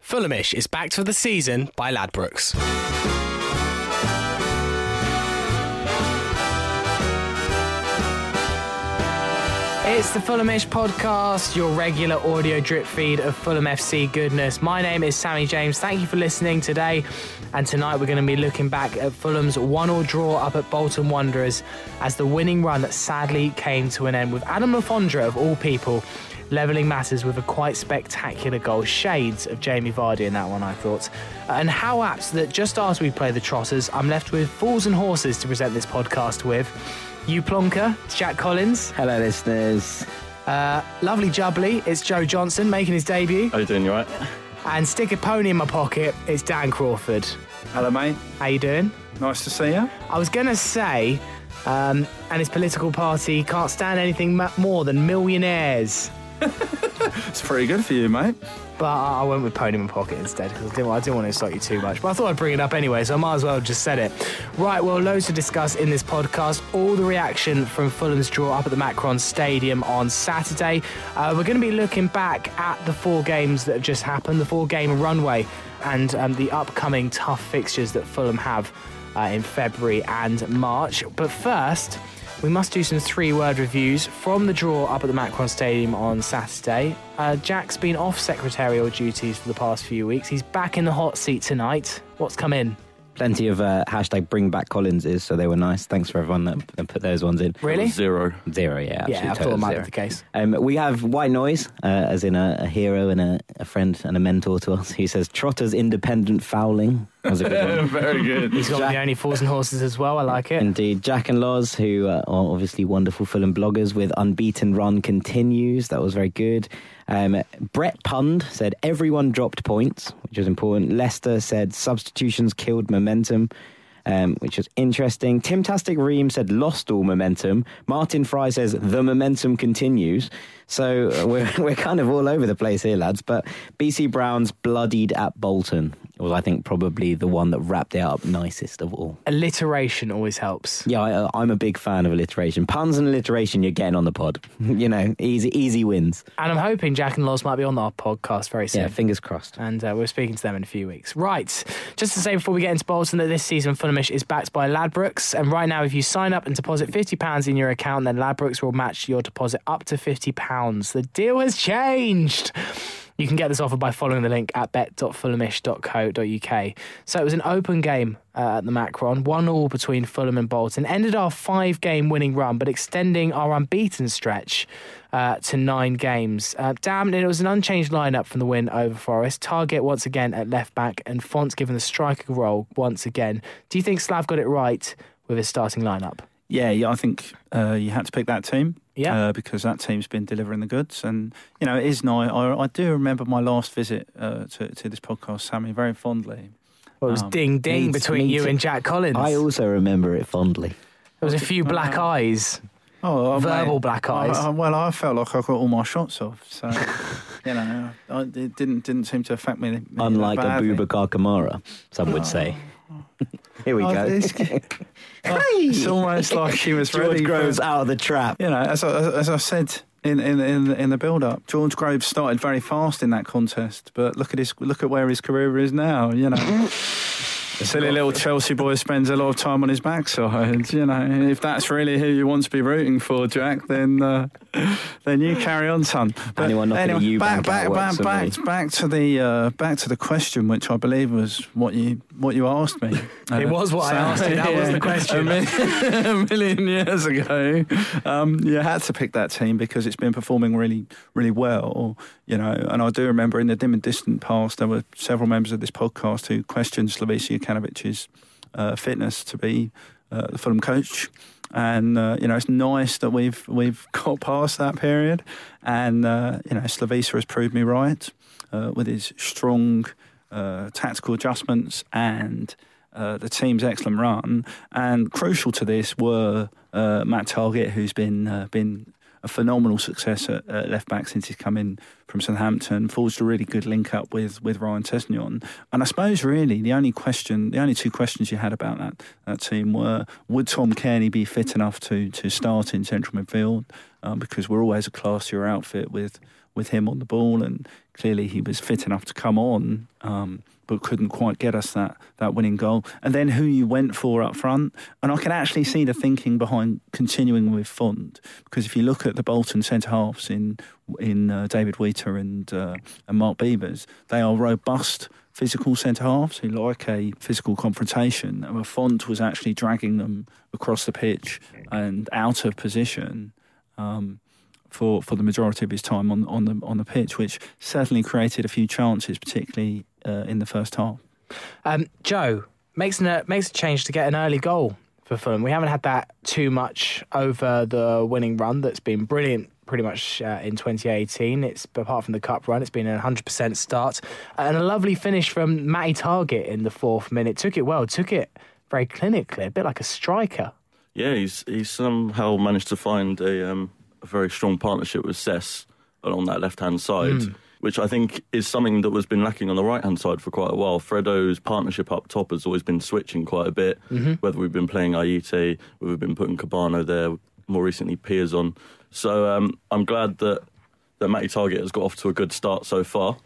Fulhamish is backed for the season by Ladbrokes. It's the Fulhamish podcast, your regular audio drip feed of Fulham FC goodness. My name is Sammy James. Thank you for listening today. And tonight we're going to be looking back at Fulham's 1-1 draw up at Bolton Wanderers as the winning run sadly came to an end, with Adam Le Fondre, of all people, levelling matters with a quite spectacular goal. Shades of Jamie Vardy in that one, I thought. And how apt that just after we play the Trotters, I'm left with Fools and Horses to present this podcast with. You plonker, it's Jack Collins. Hello, listeners. Lovely jubbly, it's Joe Johnson making his debut. How you doing, you all right? And stick a pony in my pocket, it's Dan Crawford. Hello, mate. How you doing? Nice to see you. I was going to say, and his political party can't stand anything more than millionaires. It's pretty good for you, mate. But I went with pony in my pocket instead, because I didn't want to insult you too much. But I thought I'd bring it up anyway, so I might as well have just said it. Right, well, loads to discuss in this podcast. All the reaction from Fulham's draw up at the Macron Stadium on Saturday. We're going to be looking back at the four games that have just happened, the four-game runway, and the upcoming tough fixtures that Fulham have in February and March. But first, we must do some three-word reviews from the draw up at the Macron Stadium on Saturday. Jack's been off secretarial duties for the past few weeks. He's back in the hot seat tonight. What's come in? Plenty of hashtag bring back Collinses, so they were nice. Thanks for everyone that put those ones in. Really? Zero, yeah. Yeah, I thought it might be the case. We have White Noise, as in a hero and a friend and a mentor to us, who says, Trotters independent fouling. That was a good one. Very good. He's got Jack, the only Fools and Horses as well. I like it. Indeed. Jack and Loz, who are obviously wonderful Fulham bloggers, with Unbeaten Run Continues. That was very good. Brett Pund said everyone dropped points, which was important. Lester said substitutions killed momentum, which was interesting. Timtastic Ream said lost all momentum. Martin Fry says the momentum continues. So we're kind of all over the place here, lads. But BC Brown's bloodied at Bolton was, I think, probably the one that wrapped it up nicest of all. Alliteration always helps. Yeah, I'm a big fan of alliteration. Puns and alliteration, you're getting on the pod. You know, easy wins. And I'm hoping Jack and Loz might be on our podcast very soon. Yeah, fingers crossed. And we're speaking to them in a few weeks. Right, just to say before we get into Bolton that this season Fulhamish is backed by Ladbrokes. And right now, if you sign up and deposit £50 in your account, then Ladbrokes will match your deposit up to £50. The deal has changed. You can get this offer by following the link at bet.fulhamish.co.uk. So it was an open game at the Macron, 1-1 between Fulham and Bolton. Ended our 5-game winning run, but extending our unbeaten stretch to 9 games. It was an unchanged lineup from the win over Forest. Targett once again at left back, and Font given the striker role once again. Do you think Slav got it right with his starting lineup? Yeah, I think you had to pick that team. Yeah. Because that team's been delivering the goods. And, you know, it is nice. I do remember my last visit to this podcast, Sammy, very fondly. Well, it was ding-ding between you and Jack Collins. I also remember it fondly. There was a few black eyes. Oh, verbal black eyes. Well, I felt like I got all my shots off. So, you know, it didn't seem to affect me. Unlike Aboubakar Kamara, some would say. Here we go. It's almost like he was George ready. Groves for, out of the trap. You know, as I said in the build-up, George Groves started very fast in that contest, but look at where his career is now. You know, the silly little Chelsea boy spends a lot of time on his backside. You know, if that's really who you want to be rooting for, Jack, then you carry on, son. But anyway, back to the question, which I believe was what you asked me. It was what I asked you. That was the question. A million years ago, you had to pick that team because it's been performing really, really well. You know, and I do remember in the dim and distant past, there were several members of this podcast who questioned Slavisa Jokanović's fitness to be the Fulham coach. And, you know, it's nice that we've got past that period. And, you know, Slavisa has proved me right. with his strong tactical adjustments and the team's excellent run. And crucial to this were Matt Targett, who's been a phenomenal success at left-back since he's come in from Southampton, forged a really good link-up with Ryan Sessegnon. And I suppose, really, the only two questions you had about that team were, would Tom Cairney be fit enough to start in central midfield? Because we're always a classier outfit with him on the ball, and clearly he was fit enough to come on, but couldn't quite get us that winning goal. And then who you went for up front. And I can actually see the thinking behind continuing with Font, because if you look at the Bolton centre-halves in David Wheater and Mark Beavers, they are robust physical centre-halves who like a physical confrontation. And Font was actually dragging them across the pitch and out of position for the majority of his time on the pitch, which certainly created a few chances, particularly in the first half. Joe makes a change to get an early goal for Fulham. We haven't had that too much over the winning run that's been brilliant pretty much in 2018. It's, apart from the cup run, it's been a 100% start. And a lovely finish from Matty Targett in the 4th minute. Took it very clinically, a bit like a striker. Yeah, he's somehow managed to find a very strong partnership with Sess along that left-hand side, which I think is something that was been lacking on the right-hand side for quite a while. Fredo's partnership up top has always been switching quite a bit, whether we've been playing Aite, whether we've been putting Kebano there, more recently Piazon. So I'm glad that Matty Targett has got off to a good start so far.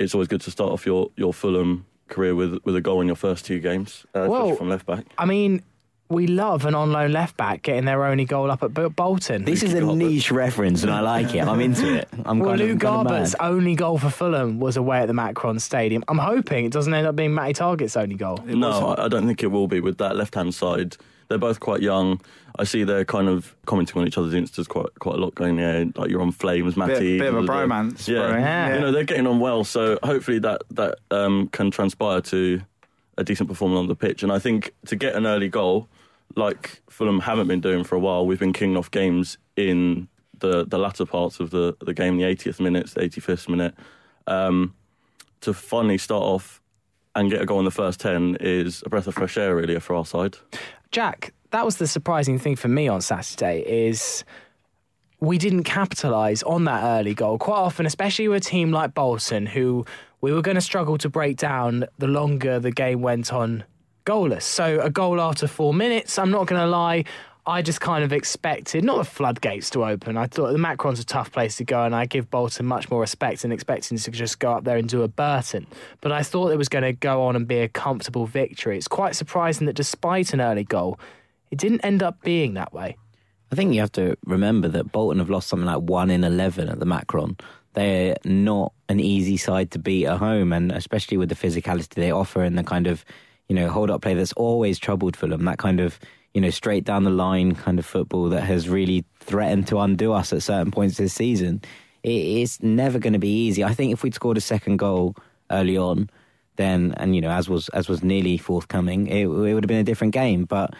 It's always good to start off your Fulham career with a goal in your first two games, especially from left-back. I mean, we love an on-loan left-back getting their only goal up at Bolton. This is a niche reference, and I like it. I'm into it. Lou Garber's only goal for Fulham was away at the Macron Stadium. I'm hoping it doesn't end up being Matty Targett's only goal. No, I don't think it will be with that left-hand side. They're both quite young. I see they're kind of commenting on each other's Instas quite a lot, going, yeah, like you're on flames, Matty. Bit of a bromance. Yeah. You know, they're getting on well, so hopefully that can transpire to a decent performance on the pitch. And I think to get an early goal, like Fulham haven't been doing for a while, we've been kinging off games in the latter parts of the game, the 80th minute, the 85th minute. To finally start off and get a goal in the first 10 is a breath of fresh air, really, for our side. Jack, that was the surprising thing for me on Saturday, is we didn't capitalise on that early goal. Quite often, especially with a team like Bolton, who we were going to struggle to break down the longer the game went on goalless. So a goal after 4 minutes, I'm not going to lie, I just kind of expected, not the floodgates to open. I thought the Macron's a tough place to go, and I give Bolton much more respect than expecting to just go up there and do a Burton. But I thought it was going to go on and be a comfortable victory. It's quite surprising that despite an early goal, it didn't end up being that way. I think you have to remember that Bolton have lost something like 1 in 11 at the Macron. They're not an easy side to beat at home, and especially with the physicality they offer and the kind of, you know, hold-up play that's always troubled Fulham, that kind of, you know, straight-down-the-line kind of football that has really threatened to undo us at certain points this season. It's never going to be easy. I think if we'd scored a second goal early on, then, and, you know, as was nearly forthcoming, it would have been a different game. But,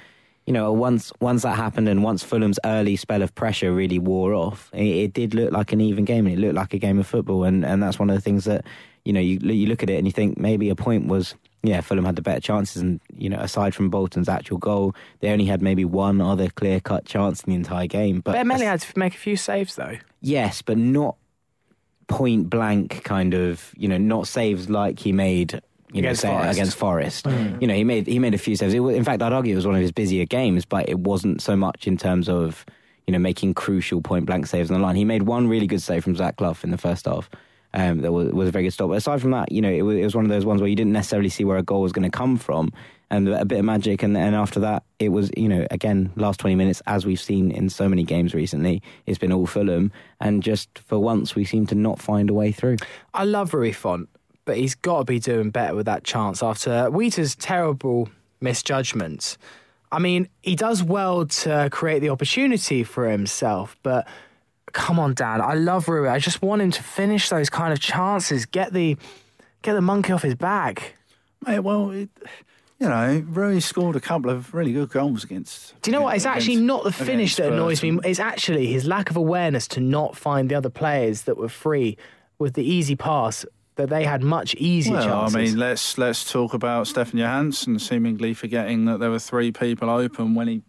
you know, once that happened and once Fulham's early spell of pressure really wore off, it did look like an even game, and it looked like a game of football. And that's one of the things that, you know, you look at it and you think maybe a point was... Yeah, Fulham had the better chances, and, you know, aside from Bolton's actual goal, they only had maybe one other clear-cut chance in the entire game. But Bettinelli had to make a few saves, though. Yes, but not point-blank kind of, you know, not saves like he made, against Forest. You know, he made a few saves. In fact, I'd argue it was one of his busier games, but it wasn't so much in terms of, you know, making crucial point-blank saves on the line. He made one really good save from Zach Clough in the first half. That was a very good stop. But aside from that, you know, it was one of those ones where you didn't necessarily see where a goal was going to come from, and a bit of magic. And after that, it was, you know, again, last 20 minutes, as we've seen in so many games recently, it's been all Fulham. And just for once, we seem to not find a way through. I love Rui Fonte, but he's got to be doing better with that chance after Wheater's terrible misjudgment. I mean, he does well to create the opportunity for himself, but... Come on, Dan. I love Rui. I just want him to finish those kind of chances. Get the monkey off his back. Mate, well, you know, Rui scored a couple of really good goals against... Do you know what? It's actually not the finish that annoys me. It's actually his lack of awareness to not find the other players that were free was the easy pass that they had much easier chances. I mean, let's talk about Stefan Johansson seemingly forgetting that there were three people open when he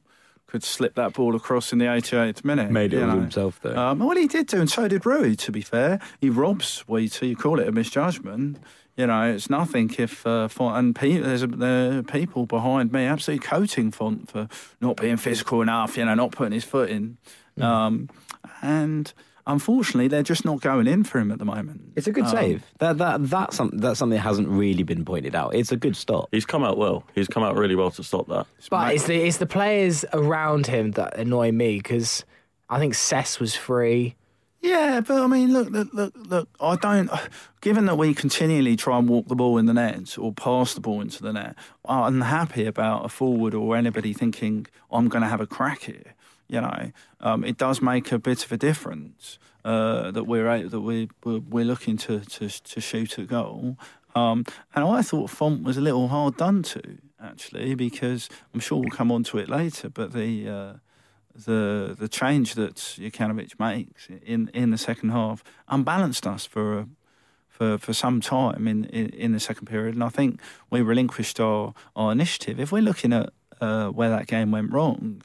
could slip that ball across in the 88th minute. Made it all himself, though. Well, he did do, and so did Rui, to be fair. He robs Waiter, you call it a misjudgment. You know, it's nothing if... there's people behind me absolutely coating Font for not being physical enough, you know, not putting his foot in. And... unfortunately, they're just not going in for him at the moment. It's a good save. That's something that hasn't really been pointed out. It's a good stop. He's come out well. He's come out really well to stop that. But it's the players around him that annoy me, because I think Sess was free. Yeah, but I mean, look. I don't. Given that we continually try and walk the ball in the net or pass the ball into the net, I'm unhappy about a forward or anybody thinking I'm going to have a crack here. You know, it does make a bit of a difference that we're looking to shoot a goal. And I thought Font was a little hard done to, actually, because I'm sure we'll come on to it later. But the change that Jokanović makes in the second half unbalanced us for some time in the second period. And I think we relinquished our initiative. If we're looking at where that game went wrong.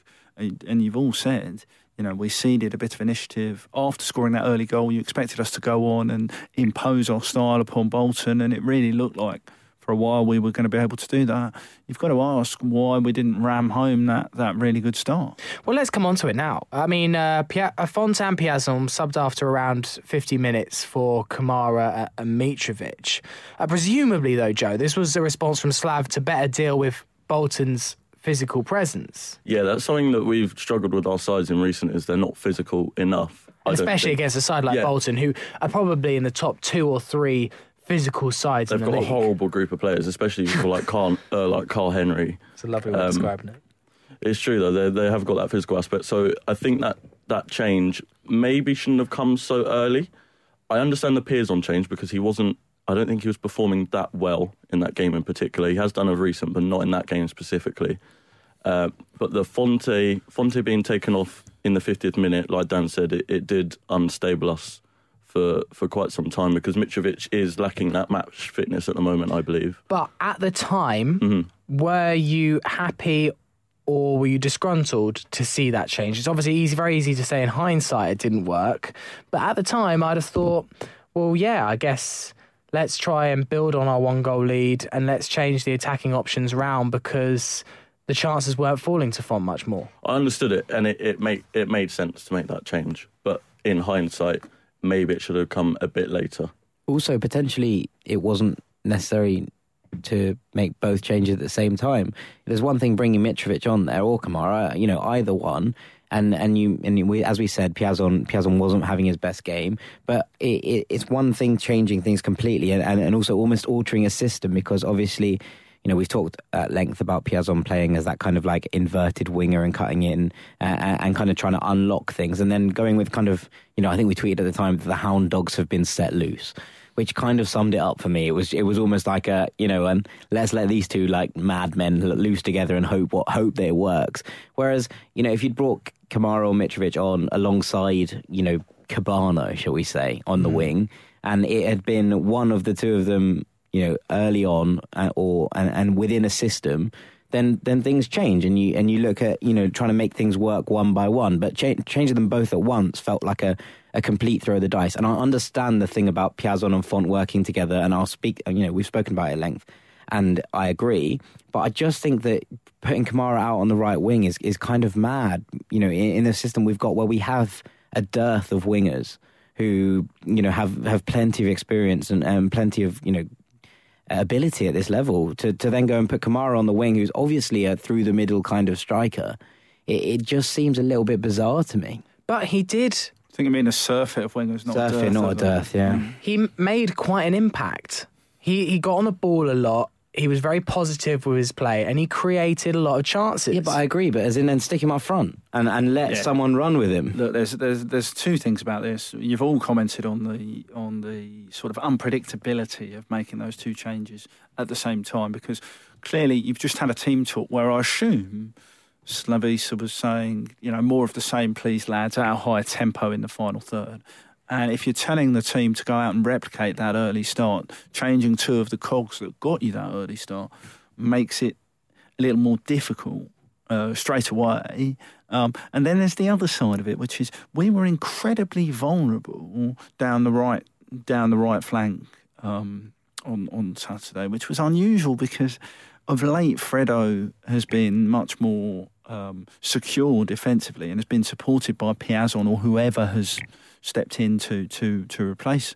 And you've all said, you know, we ceded a bit of initiative after scoring that early goal. You expected us to go on and impose our style upon Bolton, and it really looked like for a while we were going to be able to do that. You've got to ask why we didn't ram home that really good start. Well, let's come on to it now. I mean, Afonso and Piazon subbed after around 50 minutes for Kamara and Mitrovic. Presumably, though, Joe, this was a response from Slav to better deal with Bolton's physical presence. Yeah, that's something that we've struggled with our sides in recent, is they're not physical enough. Especially against a side like Bolton, who are probably in the top 2 or 3 physical sides in the league. They've got a horrible group of players, especially people like Carl Henry. It's a lovely way of describing it. It's true, though. They have got that physical aspect. So I think that change maybe shouldn't have come so early. I understand the Piazon change because I don't think he was performing that well in that game in particular. He has done of recent, but not in that game specifically. But the Fonte being taken off in the 50th minute, like Dan said, it did unstable us for quite some time, because Mitrovic is lacking that match fitness at the moment, I believe. But at the time, were you happy or were you disgruntled to see that change? It's obviously very easy to say in hindsight it didn't work. But at the time, I'd have thought, well, yeah, I guess... let's try and build on our 1-goal lead and let's change the attacking options round, because the chances weren't falling to Font much more. I understood it, and it made sense to make that change. But in hindsight, maybe it should have come a bit later. Also, potentially, it wasn't necessary to make both changes at the same time. There's one thing bringing Mitrovic on there, or Kamara, you know, either one... And we, as we said, Piazon wasn't having his best game, but it's one thing changing things completely and also almost altering a system, because obviously, you know, we've talked at length about Piazon playing as that kind of like inverted winger and cutting in and kind of trying to unlock things, and then going with kind of, you know, I think we tweeted at the time that the hound dogs have been set loose, which kind of summed it up for me. It was almost like a, you know, let's let these two like madmen loose together and hope that it works. Whereas, you know, if you'd brought Kamara or Mitrovic on alongside, you know, Kebano, shall we say, on the wing, and it had been one of the two of them, you know, early on and within a system, then things change, and you look at, you know, trying to make things work one by one, but changing them both at once felt like a complete throw of the dice. And I understand the thing about Piazon and Font working together, and I'll speak, you know, we've spoken about it at length, and I agree, but I just think that putting Kamara out on the right wing is kind of mad, you know, in the system we've got, where we have a dearth of wingers who, you know, have plenty of experience and plenty of, you know, ability at this level, to then go and put Kamara on the wing, who's obviously a through-the-middle kind of striker. It just seems a little bit bizarre to me. But he did... I think I mean a surfeit of wingers, not surfeit, a dearth. Surfeit, not a dearth, yeah. He made quite an impact. He got on the ball a lot. He was very positive with his play, and he created a lot of chances. Yeah, but I agree. But as in, then stick him up front and let someone run with him. Look, there's two things about this. You've all commented on the sort of unpredictability of making those two changes at the same time, because clearly you've just had a team talk where I assume Slavisa was saying, you know, more of the same, please, lads. Our high tempo in the final third. And if you're telling the team to go out and replicate that early start, changing two of the cogs that got you that early start makes it a little more difficult straight away. And then there's the other side of it, which is we were incredibly vulnerable down the right flank on Saturday, which was unusual because of late Freddo has been much more secure defensively and has been supported by Piazon or whoever has stepped in to replace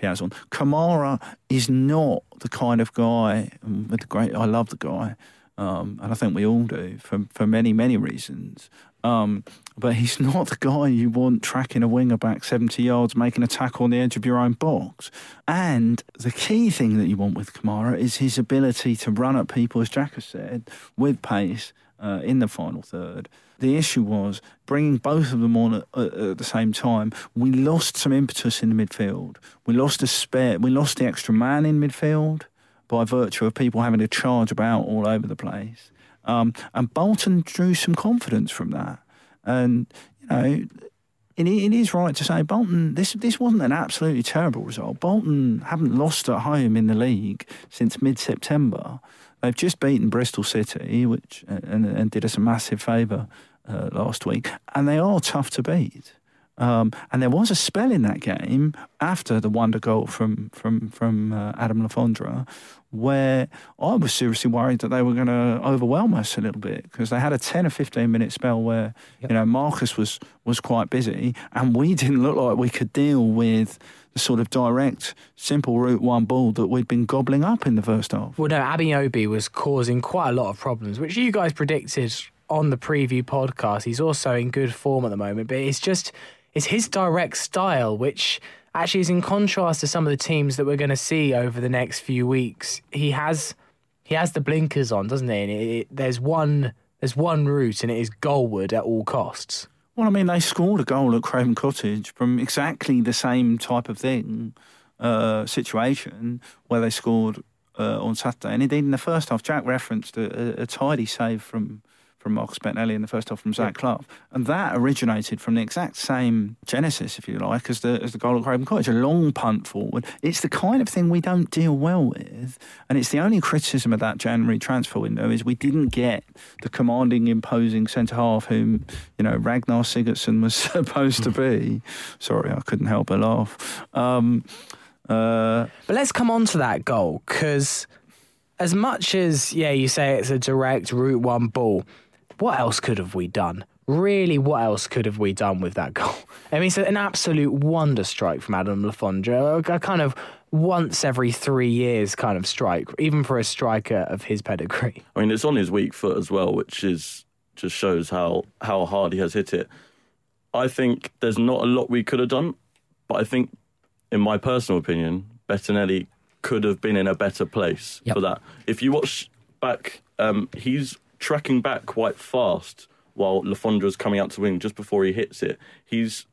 Piazon. Kamara is not the kind of guy. I love the guy, and I think we all do for many, many reasons. But he's not the guy you want tracking a winger back 70 yards, making a tackle on the edge of your own box. And the key thing that you want with Kamara is his ability to run at people, as Jack has said, with pace in the final third. The issue was bringing both of them on at the same time. We lost some impetus in the midfield. We lost we lost the extra man in midfield by virtue of people having to charge about all over the place. And Bolton drew some confidence from that. And, you know, it is right to say Bolton, this wasn't an absolutely terrible result. Bolton haven't lost at home in the league since mid-September. They've just beaten Bristol City, which and did us a massive favour last week. And they are tough to beat. And there was a spell in that game after the wonder goal from Adam Le Fondre where I was seriously worried that they were going to overwhelm us a little bit because they had a 10 or 15-minute spell where you know Marcus was quite busy and we didn't look like we could deal with the sort of direct, simple route one ball that we'd been gobbling up in the first half. Well, no, Abiobi was causing quite a lot of problems, which you guys predicted on the preview podcast. He's also in good form at the moment, but it's his direct style, which actually is in contrast to some of the teams that we're going to see over the next few weeks. He has the blinkers on, doesn't he? And there's one route, and it is goalward at all costs. Well, I mean, they scored a goal at Craven Cottage from exactly the same type of thing, situation where they scored on Saturday. And indeed, in the first half, Jack referenced a tidy save from Marcus Bettinelli in the first half from Zach Clough. And that originated from the exact same genesis, if you like, as the goal at Craven Cottage, a long punt forward. It's the kind of thing we don't deal well with, and it's the only criticism of that January transfer window is we didn't get the commanding, imposing centre-half whom, you know, Ragnar Sigurdsson was supposed to be. Sorry, I couldn't help but laugh. But let's come on to that goal, because as much as, you say it's a direct route one ball, what else could have we done? Really, what else could have we done with that goal? I mean, it's an absolute wonder strike from Adam Le Fondre, a kind of once every 3 years kind of strike, even for a striker of his pedigree. I mean, it's on his weak foot as well, which is just shows how hard he has hit it. I think there's not a lot we could have done, but I think, in my personal opinion, Bettinelli could have been in a better place for that. If you watch back, he's tracking back quite fast while Le Fondre's coming out to wing just before he hits it. He's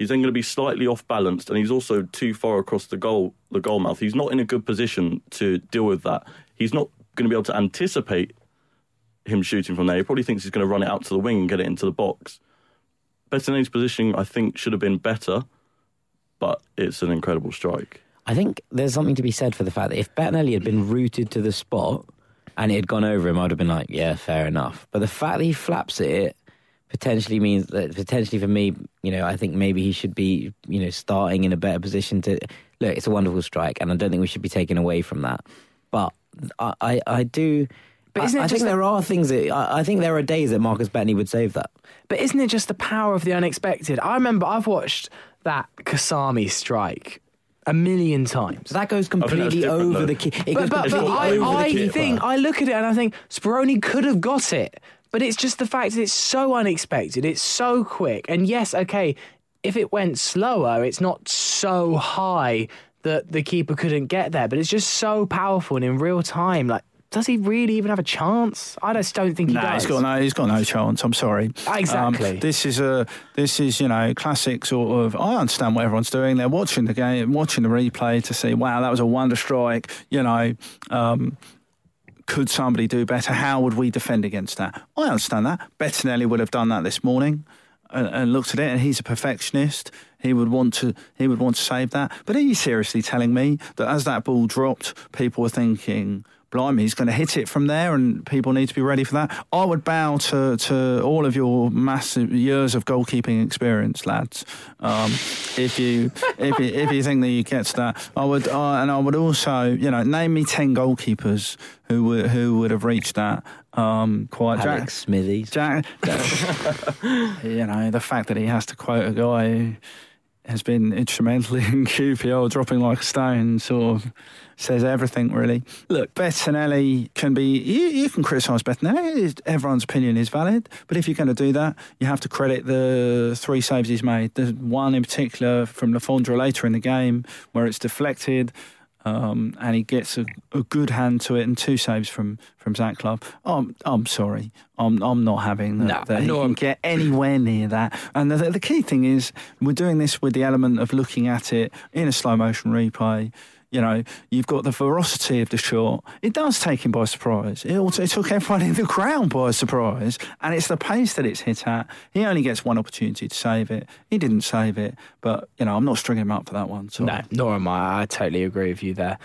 then going to be slightly off balanced, and he's also too far across the goal mouth. He's not in a good position to deal with that. He's not going to be able to anticipate him shooting from there. He probably thinks he's going to run it out to the wing and get it into the box. Bettinelli's positioning, I think, should have been better, but it's an incredible strike. I think there's something to be said for the fact that if Bettinelli had been rooted to the spot and it had gone over him, I'd have been like, yeah, fair enough. But the fact that he flaps at it potentially means that, potentially for me, you know, I think maybe he should be, you know, starting in a better position to... Look, it's a wonderful strike and I don't think we should be taken away from that. But I do... But isn't it I think there are days that Marcus Bettinelli would save that. But isn't it just the power of the unexpected? I remember I've watched that Kasami strike 1,000,000 times. That goes completely over the key. I look at it and I think Speroni could have got it, but it's just the fact that it's so unexpected, it's so quick, and yes, okay, if it went slower, it's not so high that the keeper couldn't get there, but it's just so powerful and in real time, like, does he really even have a chance? I just don't think he does. He's got no chance. I'm sorry. Exactly. This is you know, classic sort of. I understand what everyone's doing. They're watching the game, watching the replay to see. Wow, that was a wonder strike. You know, could somebody do better? How would we defend against that? I understand that. Bettinelli would have done that this morning and looked at it. And he's a perfectionist. He would want to save that. But are you seriously telling me that as that ball dropped, people were thinking, blimey, he's going to hit it from there, and people need to be ready for that? I would bow to all of your massive years of goalkeeping experience, lads. If you think that you get to that, I would also, you know, name me 10 goalkeepers who would have reached that. Jack Smithies. Jack, you know, the fact that he has to quote a guy who has been instrumentally in QPR dropping like a stone sort of says everything, really. Look, Bettinelli can be... You can criticise Bettinelli. Everyone's opinion is valid. But if you're going to do that, you have to credit the 3 saves he's made. The one in particular from Le Fondre later in the game where it's deflected and he gets a good hand to it, and 2 saves from Zach Clough. I'm sorry. I'm not having that. No, he can get anywhere near that. And the key thing is we're doing this with the element of looking at it in a slow-motion replay. You know, you've got the ferocity of the shot. It does take him by surprise. It took everyone in the ground by surprise. And it's the pace that it's hit at. He only gets one opportunity to save it. He didn't save it. But, you know, I'm not stringing him up for that one. So. No, nor am I. I totally agree with you there.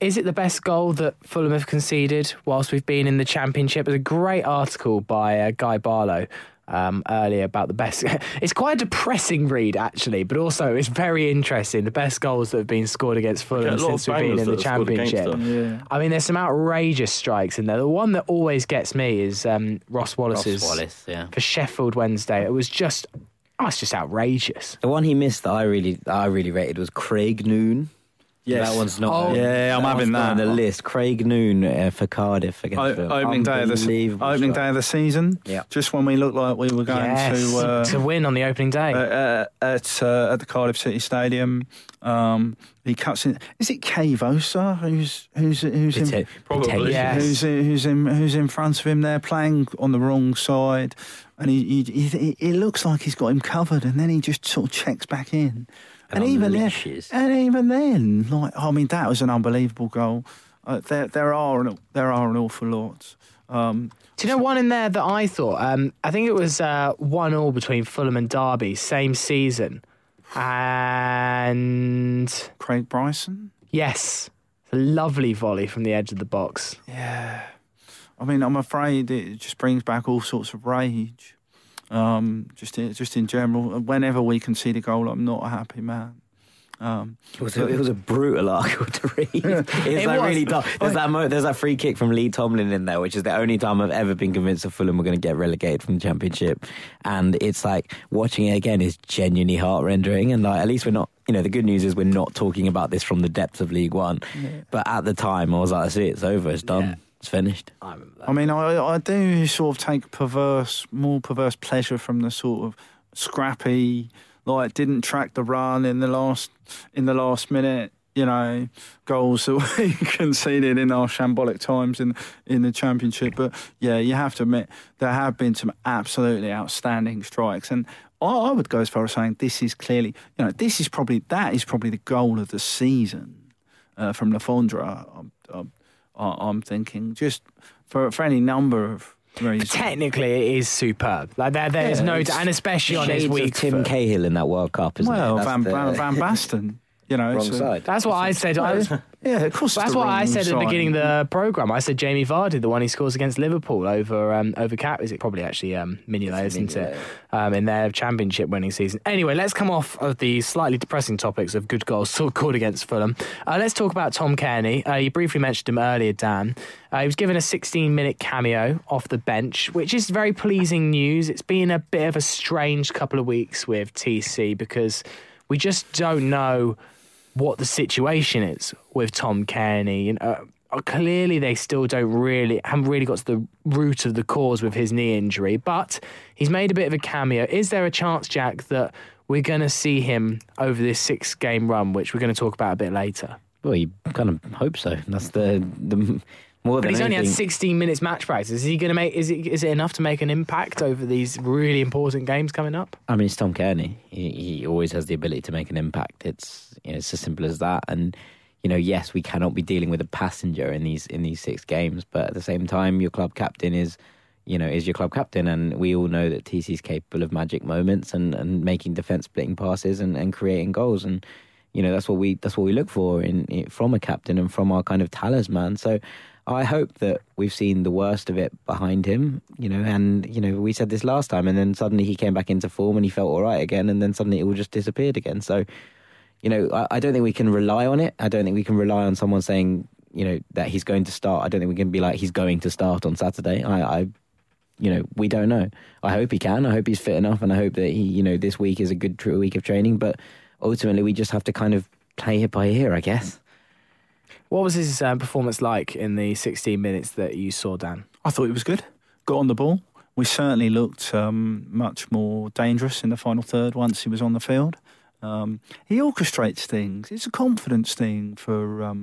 Is it the best goal that Fulham have conceded whilst we've been in the Championship? There's a great article by Guy Barlow earlier about the best. It's quite a depressing read, actually, but also it's very interesting. The best goals that have been scored against Fulham since we've been in the Championship. Yeah. I mean, there's some outrageous strikes in there. The one that always gets me is Ross Wallace's for Sheffield Wednesday. It was just, it's just outrageous. The one he missed that I really rated was Craig Noon. Yes. That one's not. Oh, yeah, I'm having that on the list. Craig Noon for Cardiff against opening day of the season. Yeah. Just when we looked like we were going to win on the opening day at the Cardiff City Stadium. He cuts in. Is it Cavosa who's in? Probably. Yes. Who's in front of him there, playing on the wrong side, and he looks like he's got him covered, and then he just sort of checks back in. And even then, like, I mean, that was an unbelievable goal. There are an awful lot. Do you know one in there that I thought? I think it was 1-1 between Fulham and Derby, same season. And Craig Bryson? Yes. A lovely volley from the edge of the box. Yeah. I mean, I'm afraid it just brings back all sorts of rage. Just in general, whenever we concede a goal, I'm not a happy man. It was a brutal article to read. There's that free kick from Lee Tomlin in there, which is the only time I've ever been convinced that Fulham were going to get relegated from the Championship. And it's like, watching it again is genuinely heart-rendering. And like, at least we're not, you know, the good news is we're not talking about this from the depths of League One. Yeah. But at the time, I was like, see, it's over, it's done. Yeah. It's finished. I do sort of take more perverse pleasure from the sort of scrappy, like, didn't track the run in the last minute, you know, goals that we conceded in our shambolic times in the Championship. But yeah, you have to admit there have been some absolutely outstanding strikes, and I would go as far as saying this is probably the goal of the season from Le Fondre. I'm thinking, just for any number of reasons. Technically, it is superb. Like there is no, and especially on his week. Tim Cahill in that World Cup, isn't it? Van Basten. You know, wrong side. That's what I said. Yeah, of course. That's what I said at the beginning of the programme. I said Jamie Vardy, the one he scores against Liverpool over Cat. Is it probably actually Mignolet, isn't it? In their Championship winning season. Anyway, let's come off of the slightly depressing topics of good goals scored against Fulham. Let's talk about Tom Cairney. You briefly mentioned him earlier, Dan. He was given a 16-minute cameo off the bench, which is very pleasing news. It's been a bit of a strange couple of weeks with TC because we just don't know what the situation is with Tom Cairney. And clearly they still haven't really got to the root of the cause with his knee injury, but he's made a bit of a cameo. Is there a chance, Jack, that we're going to see him over this 6-game run, which we're going to talk about a bit later? Well, you kind of hope so. That's the more. But he's only had 16 minutes match practice. Is he going to make? Is it enough to make an impact over these really important games coming up? I mean, it's Tom Cairney. He always has the ability to make an impact. It's as simple as that. And you know, yes, we cannot be dealing with a passenger in these 6 games, but at the same time, your club captain is you know, is your club captain. And we all know that TC's capable of magic moments and making defence splitting passes and creating goals. And, you know, that's what we look for in from a captain and from our kind of talisman. So I hope that we've seen the worst of it behind him, you know, and, you know, we said this last time and then suddenly he came back into form and he felt all right again and then suddenly it all just disappeared again. So, you know, I don't think we can rely on it. I don't think we can rely on someone saying, you know, that he's going to start. I don't think we can be like, he's going to start on Saturday. You know, we don't know. I hope he can. I hope he's fit enough and I hope that he, you know, this week is a good week of training. But ultimately, we just have to kind of play it by ear, I guess. What was his performance like in the 16 minutes that you saw, Dan? I thought he was good. Got on the ball. We certainly looked much more dangerous in the final third once he was on the field. He orchestrates things. It's a confidence thing for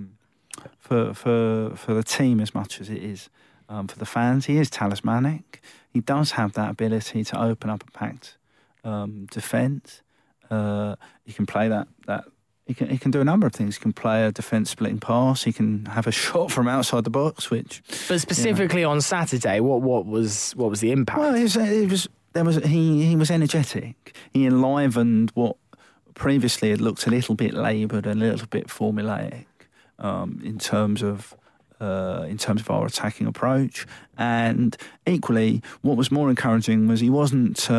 the team as much as it is for the fans. He is talismanic. He does have that ability to open up a packed defence. He can play that. He can do a number of things. He can play a defence splitting pass. He can have a shot from outside the box, which. But specifically on Saturday, what was the impact? Well, he was energetic. He enlivened what previously had looked a little bit laboured, a little bit formulaic in terms of our attacking approach. And equally, what was more encouraging was he wasn't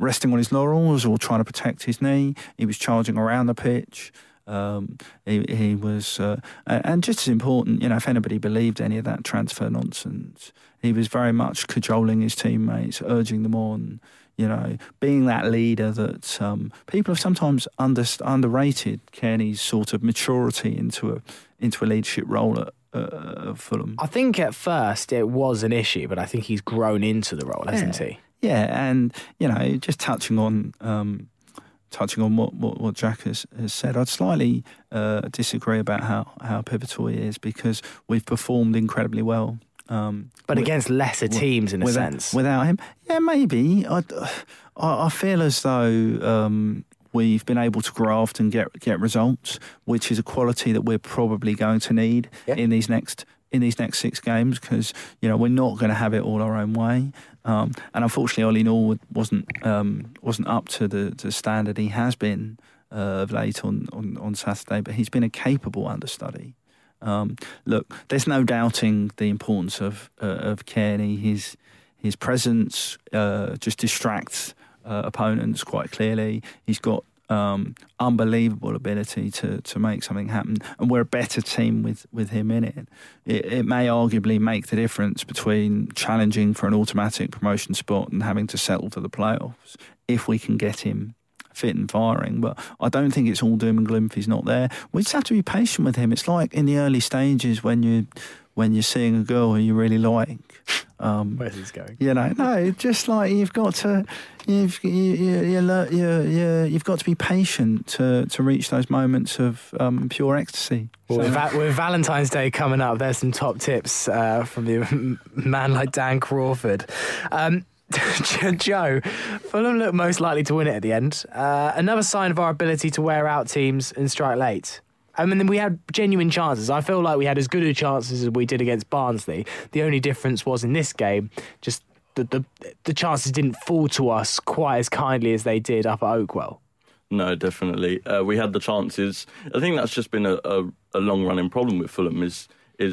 resting on his laurels or trying to protect his knee. He was charging around the pitch. He was... and just as important, you know, if anybody believed any of that transfer nonsense, he was very much cajoling his teammates, urging them on, you know, being that leader that people have sometimes underrated Cairney's sort of maturity into a leadership role at Fulham. I think at first it was an issue, but I think he's grown into the role, hasn't he? Yeah, and, you know, just touching on what Jack has said, I'd slightly disagree about how pivotal he is because we've performed incredibly well. But against lesser teams, in a sense. Without him? Yeah, maybe. I feel as though we've been able to graft and get results, which is a quality that we're probably going to need in these next six games because, you know, we're not going to have it all our own way. And unfortunately, Ollie Norwood wasn't up to the standard he has been of late on Saturday, but he's been a capable understudy. Look, there's no doubting the importance of Cairney. His presence just distracts opponents quite clearly. He's got unbelievable ability to make something happen, and we're a better team with him in it. It may arguably make the difference between challenging for an automatic promotion spot and having to settle for the playoffs if we can get him fit and firing. But I don't think it's all doom and gloom if he's not there. We just have to be patient with him. It's like in the early stages when you're seeing a girl who you really like. Where's this going? You know, no, just like you've got to be patient to reach those moments of pure ecstasy. Well, with Valentine's Day coming up, there's some top tips from the man like Dan Crawford. Joe, Fulham look most likely to win it at the end. Another sign of our ability to wear out teams and strike late. I mean, we had genuine chances. I feel like we had as good a chances as we did against Barnsley. The only difference was in this game, just the chances didn't fall to us quite as kindly as they did up at Oakwell. No, definitely. We had the chances. I think that's just been a long-running problem with Fulham is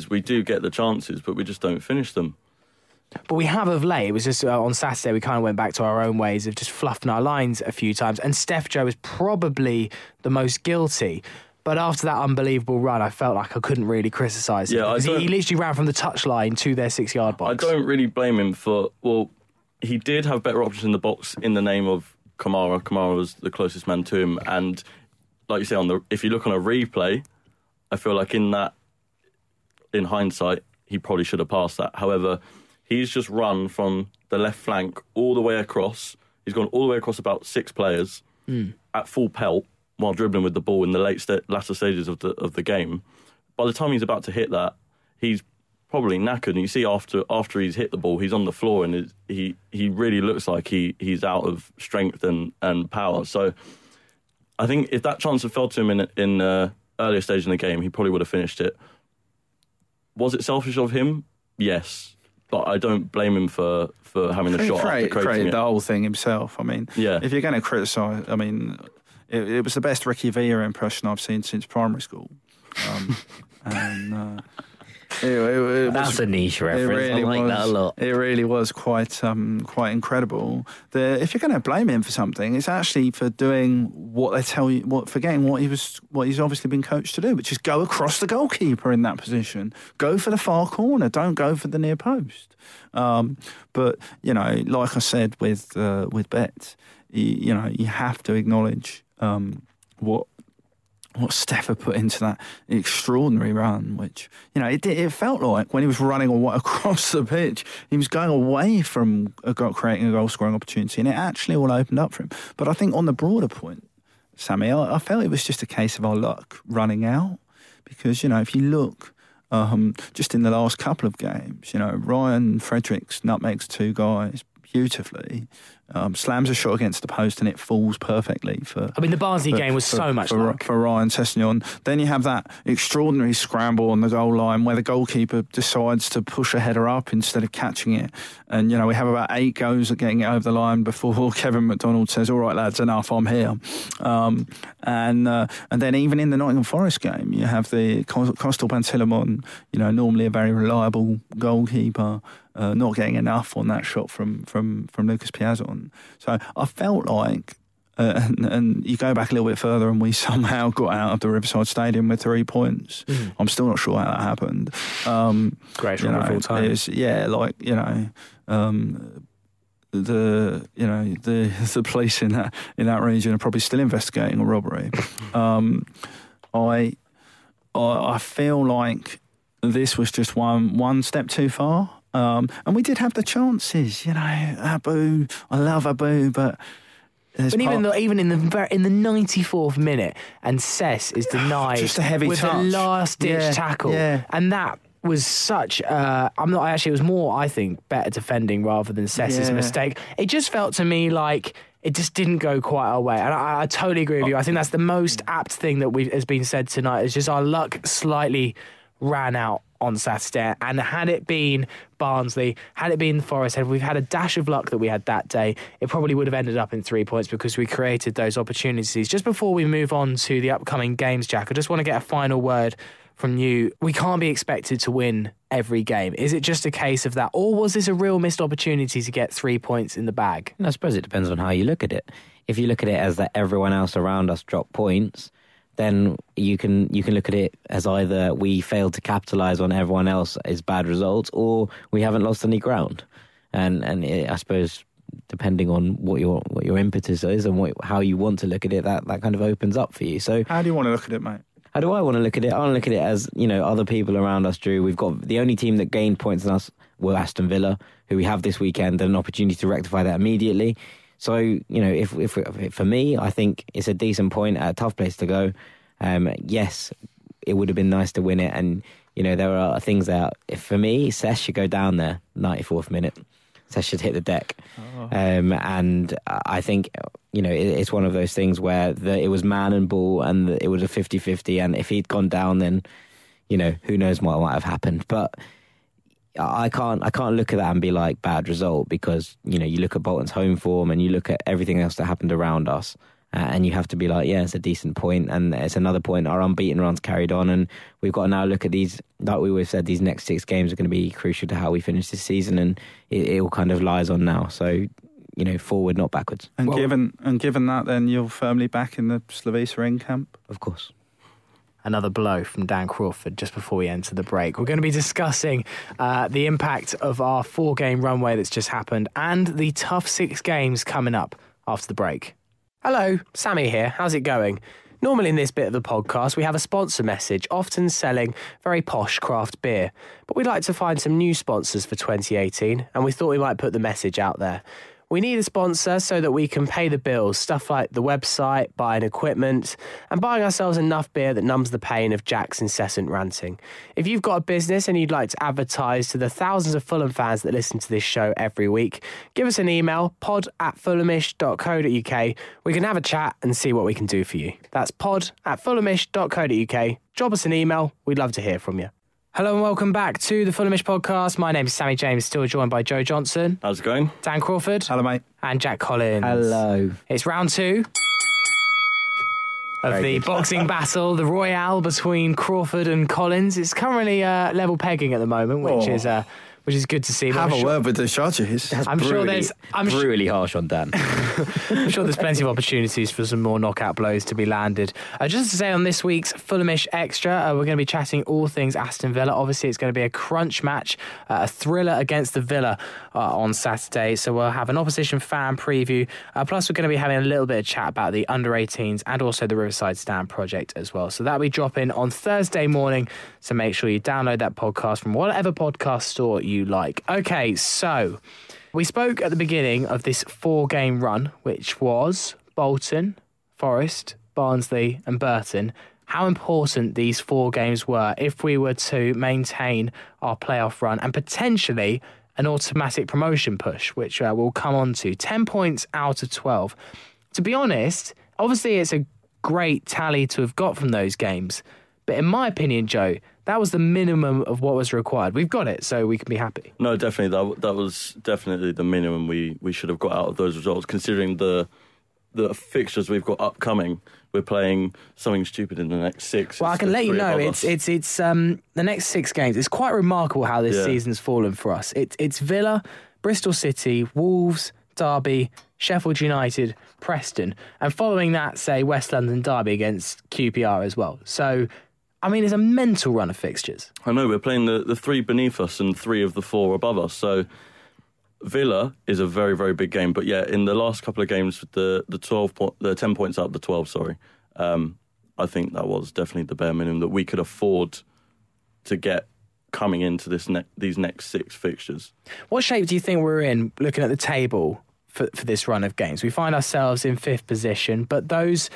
we do get the chances, but we just don't finish them. But we have of late. It was just on Saturday we kind of went back to our own ways of just fluffing our lines a few times. And Stef Joe was probably the most guilty. But after that unbelievable run, I felt like I couldn't really criticise him. Yeah, he literally ran from the touchline to their 6-yard box. I don't really blame him for... Well, he did have better options in the box in the name of Kamara. Kamara was the closest man to him. And like you say, if you look on a replay, I feel like in hindsight, he probably should have passed that. However, he's just run from the left flank all the way across. He's gone all the way across about six players at full pelt while dribbling with the ball in the latter stages of the game. By the time he's about to hit that, he's probably knackered. And you see after he's hit the ball, he's on the floor and he really looks like he's out of strength and power. So I think if that chance had fell to him in the earlier stage in the game, he probably would have finished it. Was it selfish of him? Yes. But I don't blame him for having a shot. He created the whole thing himself. I mean, if you're going to criticise, I mean, it was the best Ricky Villa impression I've seen since primary school. That's a niche reference. I like that a lot. It really was quite incredible. If you're going to blame him for something, it's actually for doing what they tell you, what he's obviously been coached to do, which is go across the goalkeeper in that position, go for the far corner, don't go for the near post. But you know, like I said with Bet, you have to acknowledge what Stefan put into that extraordinary run, which, it felt like when he was running across the pitch, he was going away from creating a goal-scoring opportunity, and it actually all opened up for him. But I think on the broader point, Sammy, I felt it was just a case of our luck running out because, if you look just in the last couple of games, Ryan Fredericks nutmegs two guys beautifully, slams a shot against the post and it falls perfectly the Barnsley game was so much luck for Ryan Sessegnon. Then you have that extraordinary scramble on the goal line where the goalkeeper decides to push a header up instead of catching it, and we have about 8 goes at getting it over the line before Kevin McDonald says, alright lads, enough, I'm here. And then even in the Nottingham Forest game you have the Kostel Bantilimon, normally a very reliable goalkeeper, not getting enough on that shot from Lucas Piazon. So I felt like, and you go back a little bit further and we somehow got out of the Riverside Stadium with 3 points. Mm. I'm still not sure how that happened. Great run of all time. The police in that region are probably still investigating a robbery. I feel like this was just one step too far. And we did have the chances, Abu. I love Abu, but even in the 94th minute, and Sess is denied just a heavy with touch. A last-ditch tackle, and that was such. It was more, I think, better defending rather than Sess's mistake. It just felt to me like it just didn't go quite our way, and I totally agree with you. I think that's the most apt thing that has been said tonight. It's just our luck slightly ran out on Saturday, and had it been Barnsley, had it been Forest, had we've had a dash of luck that we had that day, it probably would have ended up in 3 points because we created those opportunities. Just before we move on to the upcoming games, Jack, I just want to get a final word from you. We can't be expected to win every game. Is it just a case of that, or was this a real missed opportunity to get 3 points in the bag? I suppose it depends on how you look at it. If you look at it as that everyone else around us dropped points, then you can look at it as either we failed to capitalise on everyone else's bad results, or we haven't lost any ground. And I suppose depending on what your impetus is and how you want to look at it, that kind of opens up for you. So how do you want to look at it, mate? How do I want to look at it? I want to look at it as, other people around us drew. We've got the only team that gained points on us were Aston Villa, who we have this weekend, and an opportunity to rectify that immediately. So, if for me, I think it's a decent point at a tough place to go. Yes, it would have been nice to win it. And, there are things that, for me, Sess should go down there, 94th minute. Sess should hit the deck. Oh. And I think, it's one of those things where it was man and ball and it was a 50-50. And if he'd gone down, then, who knows what might have happened. But I can't look at that and be like, bad result, because you look at Bolton's home form and you look at everything else that happened around us, and you have to be like, it's a decent point, and it's another point. Our unbeaten runs carried on, and we've got to now look at these, like we always said, these next 6 games are going to be crucial to how we finish this season, and it all kind of lies on now. So forward, not backwards. And given that, then you're firmly back in the Slavisa in camp, of course. Another blow from Dan Crawford just before we enter the break. We're going to be discussing the impact of our 4-game runway that's just happened and the tough 6 games coming up after the break. Hello, Sammy here. How's it going? Normally in this bit of the podcast, we have a sponsor message, often selling very posh craft beer. But we'd like to find some new sponsors for 2018, and we thought we might put the message out there. We need a sponsor so that we can pay the bills, stuff like the website, buying equipment, and buying ourselves enough beer that numbs the pain of Jack's incessant ranting. If you've got a business and you'd like to advertise to the thousands of Fulham fans that listen to this show every week, give us an email, pod@fulhamish.co.uk. We can have a chat and see what we can do for you. That's pod@fulhamish.co.uk. Drop us an email. We'd love to hear from you. Hello and welcome back to the Fulhamish podcast. My name is Sammy James, still joined by Joe Johnson. How's it going? Dan Crawford. Hello, mate. And Jack Collins. Hello. It's round two of the boxing battle, the royale between Crawford and Collins. It's currently level pegging at the moment, which is which is good to see. Have a word with the judges. I'm brutally harsh on Dan. I'm sure there's plenty of opportunities for some more knockout blows to be landed. Just to say, on this week's Fulhamish Extra, we're going to be chatting all things Aston Villa. Obviously, it's going to be a crunch match, a thriller against the Villa on Saturday. So we'll have an opposition fan preview. Plus, we're going to be having a little bit of chat about the under-18s and also the Riverside Stand project as well. So that'll be dropping on Thursday morning. So make sure you download that podcast from whatever podcast store you like. Okay, so we spoke at the beginning of this 4-game run, which was Bolton, Forest, Barnsley and Burton. How important these 4 games were if we were to maintain our playoff run and potentially an automatic promotion push, which we'll come on to. 10 points out of 12. To be honest, obviously it's a great tally to have got from those games, but in my opinion, Joe, that was the minimum of what was required. We've got it, so we can be happy. No, definitely. That was definitely the minimum we should have got out of those results, considering the fixtures we've got upcoming. We're playing something stupid in the next 6. Well, I can let you know, it's the next 6 games. It's quite remarkable how this season's fallen for us. It's Villa, Bristol City, Wolves, Derby, Sheffield United, Preston. And following that, say, West London Derby against QPR as well. So, I mean, it's a mental run of fixtures. I know, we're playing the 3 beneath us and 3 of the 4 above us. So Villa is a very, very big game. But yeah, in the last couple of games, the 10 points out of the 12, I think that was definitely the bare minimum that we could afford to get coming into these next 6 fixtures. What shape do you think we're in, looking at the table for this run of games? We find ourselves in 5th position, but there's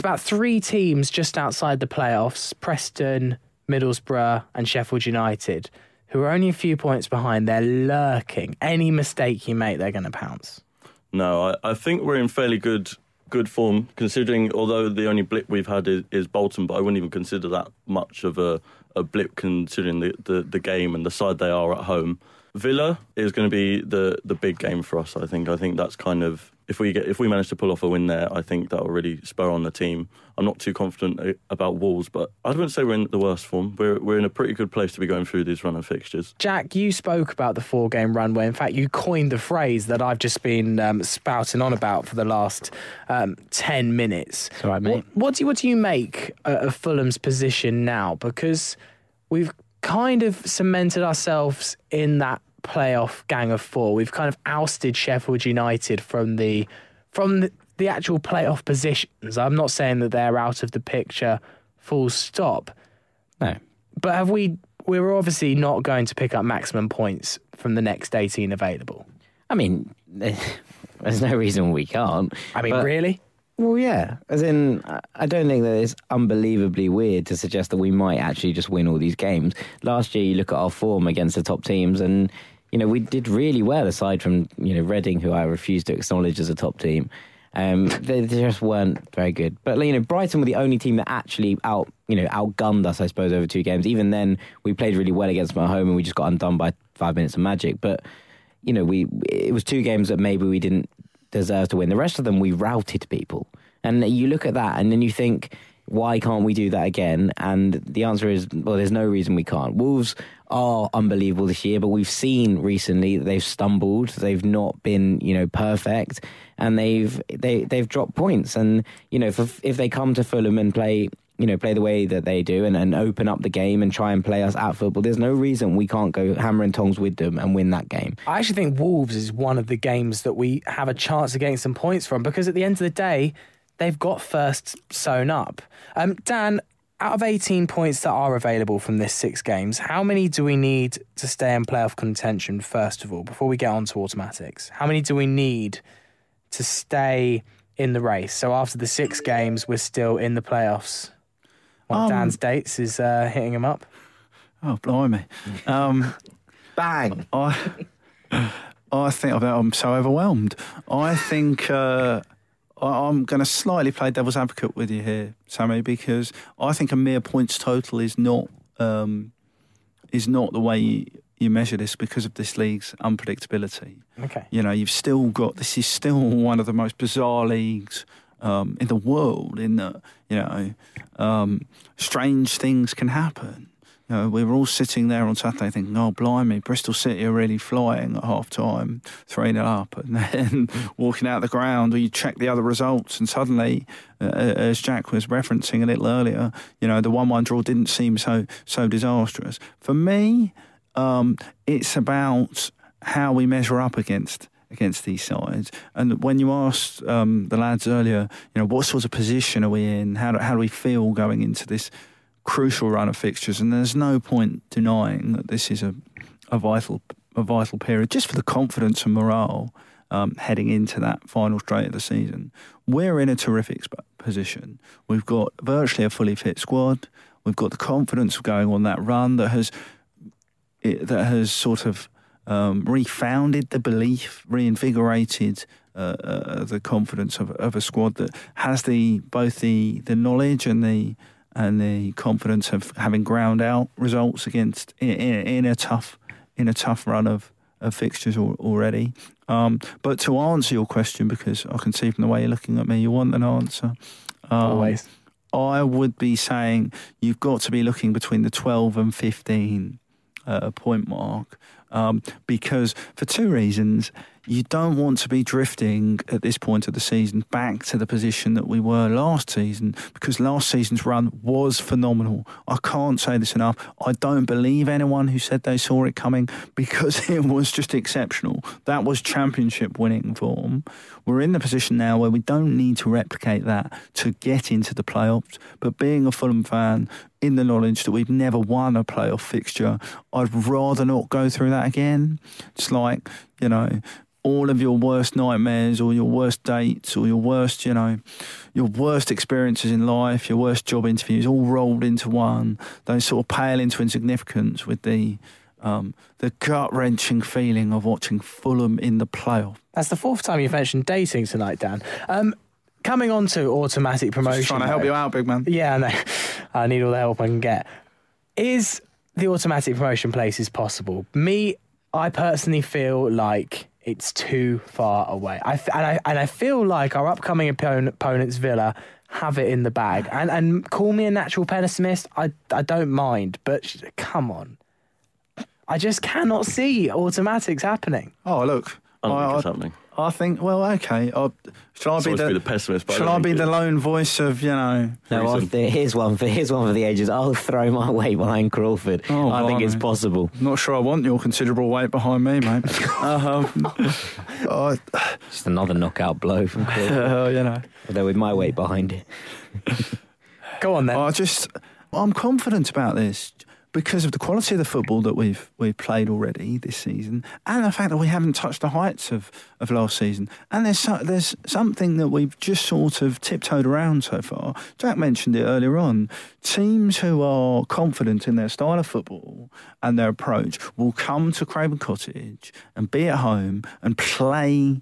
about 3 teams just outside the playoffs, Preston, Middlesbrough and Sheffield United, who are only a few points behind. They're lurking. Any mistake you make, they're going to pounce. No, I think we're in fairly good form, considering, although the only blip we've had is Bolton, but I wouldn't even consider that much of a blip considering the game and the side they are at home. Villa is going to be the big game for us, I think. I think that's kind of, if we manage to pull off a win there, I think that will really spur on the team. I'm not too confident about Wolves, but I wouldn't say we're in the worst form. We're in a pretty good place to be going through these run of fixtures. Jack, you spoke about the 4-game run where, in fact, you coined the phrase that I've just been spouting on about for the last 10 minutes. That's all right, mate. What do you make of Fulham's position now? Because we've kind of cemented ourselves in that playoff gang of 4. We've kind of ousted Sheffield United from the actual playoff positions. I'm not saying that they're out of the picture, full stop. No. But we're obviously not going to pick up maximum points from the next 18 available. I mean, there's no reason we can't. I mean, really? Well, yeah. As in, I don't think that it's unbelievably weird to suggest that we might actually just win all these games. Last year, you look at our form against the top teams and, you know, we did really well aside from, you know, Reading, who I refuse to acknowledge as a top team. They just weren't very good. But, you know, Brighton were the only team that actually outgunned us, I suppose, over 2 games. Even then, we played really well against them at home and we just got undone by 5 minutes of magic. But, you know, it was 2 games that maybe we didn't deserve to win. The rest of them, we routed people. And you look at that and then you think, why can't we do that again? And the answer is, well, there's no reason we can't. Wolves are unbelievable this year, but we've seen recently that they've stumbled, they've not been, you know, perfect, and they've dropped points. And, you know, if they come to Fulham and play the way that they do and open up the game and try and play us at football, there's no reason we can't go hammer and tongs with them and win that game. I actually think Wolves is one of the games that we have a chance of getting some points from, because at the end of the day, they've got first sewn up. Dan, out of 18 points that are available from this 6 games, how many do we need to stay in playoff contention, first of all, before we get on to automatics? How many do we need to stay in the race? So after the 6 games, we're still in the playoffs. One of Dan's dates is hitting him up. Oh, blimey. Bang. I think I'm so overwhelmed. I think I'm going to slightly play devil's advocate with you here, Sammy, because I think a mere points total is not is not the way you measure this because of this league's unpredictability. Okay. You know, you've still got, this is still one of the most bizarre leagues in the world, in that, you know, strange things can happen. You know, we were all sitting there on Saturday thinking, oh, blimey, Bristol City are really flying at half-time, 3-0 up, and then walking out the ground, or you check the other results, and suddenly, as Jack was referencing a little earlier, you know, the 1-1 draw didn't seem so disastrous. For me, it's about how we measure up against these sides. And when you asked the lads earlier, you know, what sort of position are we in? How do we feel going into this crucial run of fixtures? And there's no point denying that this is a vital period, just for the confidence and morale heading into that final straight of the season. We're in a terrific position. We've got virtually a fully fit squad. We've got the confidence of going on that run that has sort of refounded the belief, reinvigorated the confidence of a squad that has both the knowledge and the confidence of having ground out results against in a tough run of fixtures already. But to answer your question, because I can see from the way you're looking at me, you want an answer. Always. I would be saying you've got to be looking between the 12 and 15 point mark, because for two reasons. You don't want to be drifting at this point of the season back to the position that we were last season, because last season's run was phenomenal. I can't say this enough. I don't believe anyone who said they saw it coming, because it was just exceptional. That was championship winning form. We're in the position now where we don't need to replicate that to get into the playoffs. But being a Fulham fan, in the knowledge that we've never won a playoff fixture, I'd rather not go through that again. It's like, you know, all of your worst nightmares or your worst dates or your worst, you know, your worst experiences in life, your worst job interviews, all rolled into one. They sort of pale into insignificance with the gut-wrenching feeling of watching Fulham in the playoff. That's the fourth time you've mentioned dating tonight, Dan. Coming on to automatic promotion. Just trying to help you out, big man. Yeah, I know. I need all the help I can get. Is the automatic promotion places possible? I personally feel like it's too far away. I feel like our upcoming opponents, Villa, have it in the bag. And call me a natural pessimist, I don't mind, but come on. I just cannot see automatics happening. Oh, look. I don't think it's happening. I think, well, okay. Shall I be the lone voice of, you know... No, here's one for the ages. I'll throw my weight behind Crawford. Oh, I think it's possible. Not sure I want your considerable weight behind me, mate. Just another knockout blow from Crawford. You know. Although with my weight behind it. Go on, then. I'm confident about this, because of the quality of the football that we've played already this season, and the fact that we haven't touched the heights of last season. And there's something that we've just sort of tiptoed around so far. Jack mentioned it earlier on. Teams who are confident in their style of football and their approach will come to Craven Cottage and be at home and play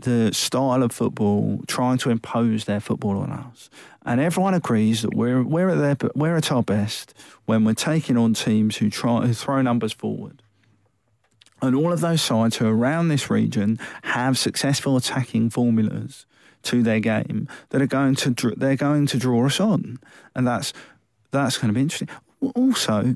the style of football, trying to impose their football on us. And everyone agrees that we're at our best when we're taking on teams who throw numbers forward. And all of those sides who are around this region have successful attacking formulas to their game that are going to draw us on. And that's going to be interesting. Also,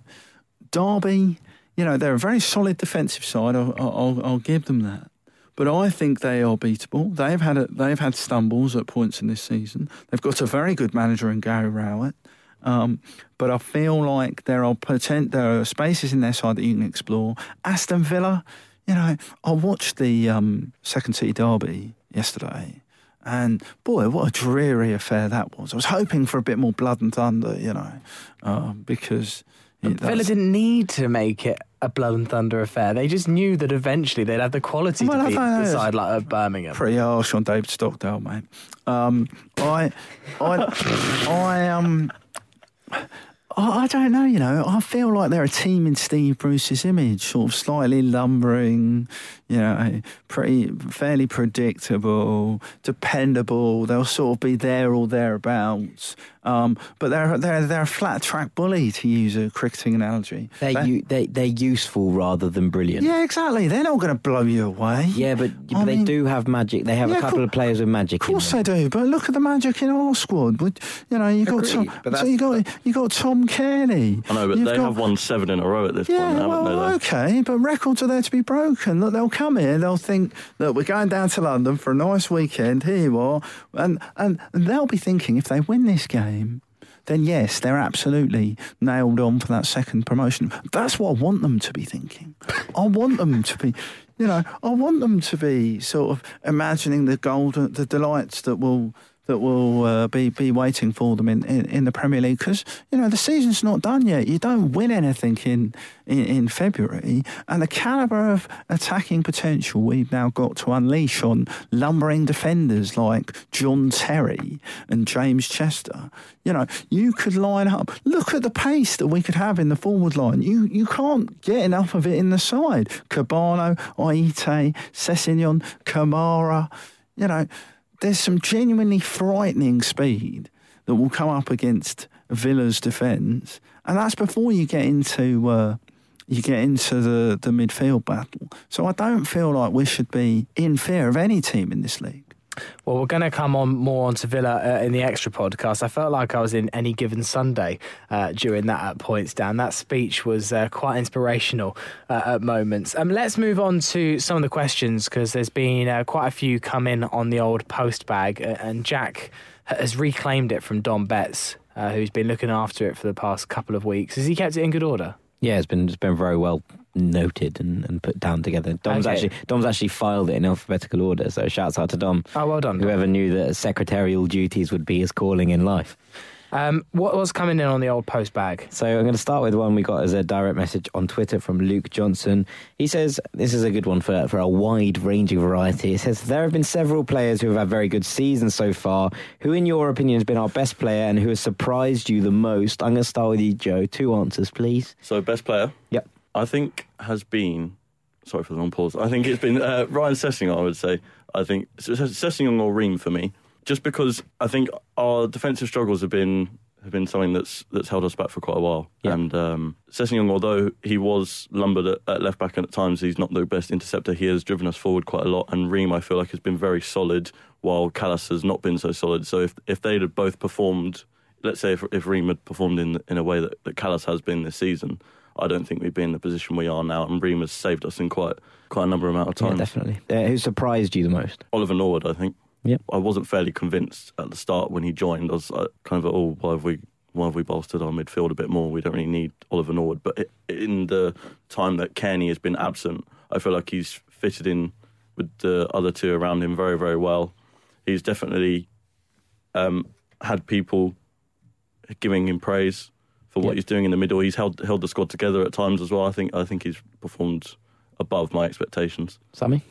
Derby, you know, they're a very solid defensive side. I'll give them that. But I think they are beatable. They've had stumbles at points in this season. They've got a very good manager in Gary Rowett. But I feel like there are spaces in their side that you can explore. Aston Villa, you know, I watched the Second City Derby yesterday. And boy, what a dreary affair that was. I was hoping for a bit more blood and thunder, you know, because... Villa didn't need to make it a blood and thunder affair. They just knew that eventually they'd have the quality to beat the side like at Birmingham. Pretty harsh on David Stockdale, mate. I I don't know, you know. I feel like they're a team in Steve Bruce's image, sort of slightly lumbering, you know, fairly predictable, dependable. They'll sort of be there or thereabouts. But they're a flat track bully, to use a cricketing analogy. They're useful rather than brilliant. Yeah, exactly. They're not going to blow you away. Yeah, but they mean, do have magic. They have a couple of players with magic. Of course in them. They do. But look at the magic in our squad. You know, you got Tom Cairney. I know, but they have won 7 in a row at this point, haven't they? Well, okay, but records are there to be broken. Look, they'll come here, they'll think, look, we're going down to London for a nice weekend, here you are. And they'll be thinking, if they win this game, then yes, they're absolutely nailed on for that second promotion. That's what I want them to be thinking. I want them to be... You know, I want them to be sort of imagining the delights that will be waiting for them in the Premier League, because, you know, the season's not done yet. You don't win anything in February, and the calibre of attacking potential we've now got to unleash on lumbering defenders like John Terry and James Chester. You know, you could line up. Look at the pace that we could have in the forward line. You can't get enough of it in the side. Kebano, Aite, Sessegnon, Kamara, you know... There's some genuinely frightening speed that will come up against Villa's defence, and that's before you get into the midfield battle. So I don't feel like we should be in fear of any team in this league. Well, we're going to come on more onto Villa in the extra podcast. I felt like I was in Any Given Sunday during that at points, Dan. That speech was quite inspirational at moments. Let's move on to some of the questions, because there's been quite a few come in on the old post bag, and Jack has reclaimed it from Don Betts, who's been looking after it for the past couple of weeks. Has he kept it in good order? Yeah, it's been very well noted and put down together. Dom's actually filed it in alphabetical order, so shouts out to Dom. Oh, well done, Dom. Whoever knew that secretarial duties would be his calling in life. What was coming in on the old post bag? So I'm going to start with one we got as a direct message on Twitter from Luke Johnson. He says, this is a good one for a wide-ranging variety. He says, there have been several players who have had very good seasons so far. Who, in your opinion, has been our best player and who has surprised you the most? I'm going to start with you, Joe. 2 answers, please. So, best player? Yep. Sorry for the long pause. I think it's been Ryan Sessegnon, I would say. I think Sessegnon or Ream for me. Just because I think our defensive struggles have been something that's held us back for quite a while. Yeah. And Sessegnon, although he was lumbered at left back and at times he's not the best interceptor, he has driven us forward quite a lot. And Ream, I feel like, has been very solid, while Callas has not been so solid. So if they'd have both performed, let's say if Ream had performed in a way that Callas has been this season, I don't think we'd be in the position we are now. And Ream has saved us in quite a number amount of times. Yeah, definitely. Who surprised you the most? Oliver Norwood, I think. Yep. I wasn't fairly convinced at the start when he joined. I was kind of, why have we bolstered our midfield a bit more? We don't really need Oliver Norwood. But in the time that Cairney has been absent, I feel like he's fitted in with the other two around him very, very well. He's definitely had people giving him praise for what he's doing in the middle. He's held the squad together at times as well. I think he's performed above my expectations. Sammy?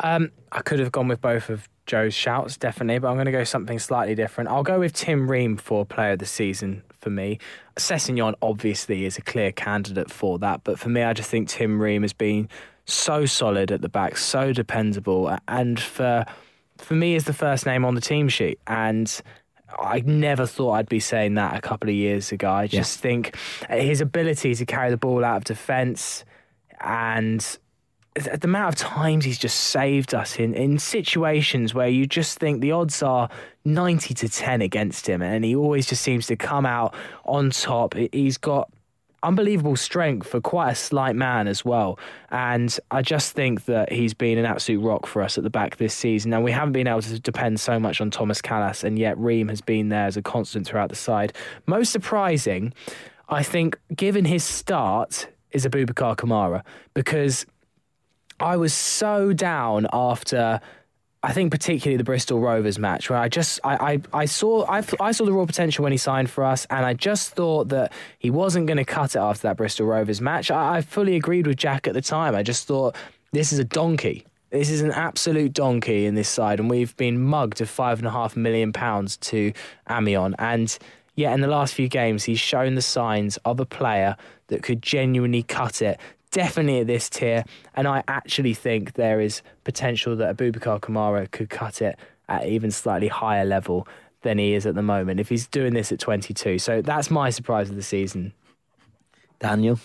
I could have gone with both of Joe's shouts, definitely, but I'm going to go something slightly different. I'll go with Tim Ream for player of the season for me. Sessegnon obviously is a clear candidate for that, but for me, I just think Tim Ream has been so solid at the back, so dependable, and for me is the first name on the team sheet, and I never thought I'd be saying that a couple of years ago. I just think his ability to carry the ball out of defence and... the amount of times he's just saved us in situations where you just think the odds are 90 to 10 against him, and he always just seems to come out on top. He's got unbelievable strength for quite a slight man as well, and I just think that he's been an absolute rock for us at the back this season, and we haven't been able to depend so much on Thomas Callas, and yet Ream has been there as a constant throughout the side. Most surprising, I think, given his start, is Aboubakar Kamara, because... I was so down after, I think particularly the Bristol Rovers match, where I saw the raw potential when he signed for us, and I just thought that he wasn't going to cut it after that Bristol Rovers match. I fully agreed with Jack at the time. I just thought, this is a donkey. This is an absolute donkey in this side, and we've been mugged of £5.5 million to Amiens, and... Yet in the last few games, he's shown the signs of a player that could genuinely cut it, definitely at this tier. And I actually think there is potential that Aboubakar Kamara could cut it at even slightly higher level than he is at the moment, if he's doing this at 22. So that's my surprise of the season. Daniel?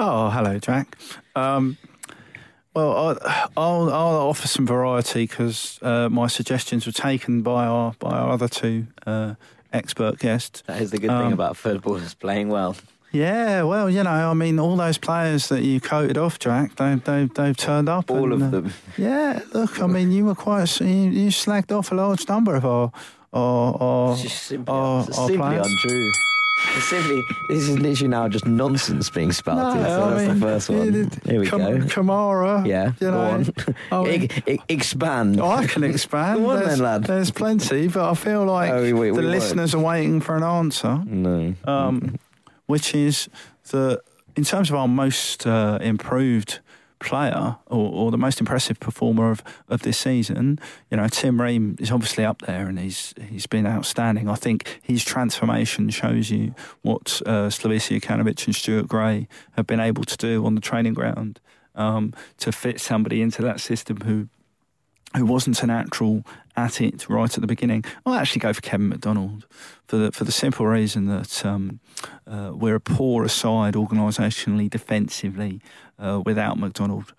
Oh, hello, Jack. Well, I'll offer some variety because my suggestions were taken by our other two expert guests. That is the good thing about footballers playing well. Yeah, well, you know, I mean, all those players that you coated off, Jack, they've turned up. All of them. Yeah, look, I mean, you were you slagged off a large number of our players. Untrue. This is literally now just nonsense being spouted. That's the first one. Here we go. Kamara. Yeah, you know, go on. Expand. I can expand. Go on then, lad. There's plenty, but I feel like the listeners are waiting for an answer. No. Which is that in terms of our most improved player or the most impressive performer of this season, you know, Tim Ream is obviously up there and he's been outstanding. I think his transformation shows you what Slavisa Jokanović and Stuart Gray have been able to do on the training ground to fit somebody into that system who wasn't a natural at it right at the beginning. I'll actually go for Kevin McDonald for the simple reason that we're a poorer side organisationally, defensively, without McDonald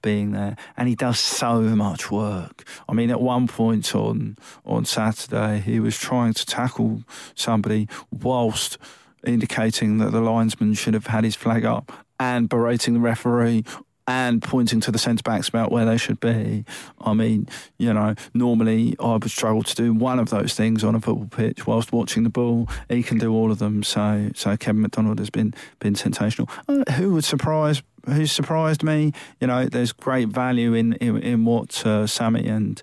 being there. And he does so much work. I mean, at one point on Saturday, he was trying to tackle somebody whilst indicating that the linesman should have had his flag up and berating the referee and pointing to the centre-backs about where they should be. I mean, you know, normally I would struggle to do one of those things on a football pitch whilst watching the ball. He can do all of them, so Kevin McDonald has been sensational. Who's surprised me? You know, there's great value in what Sammy and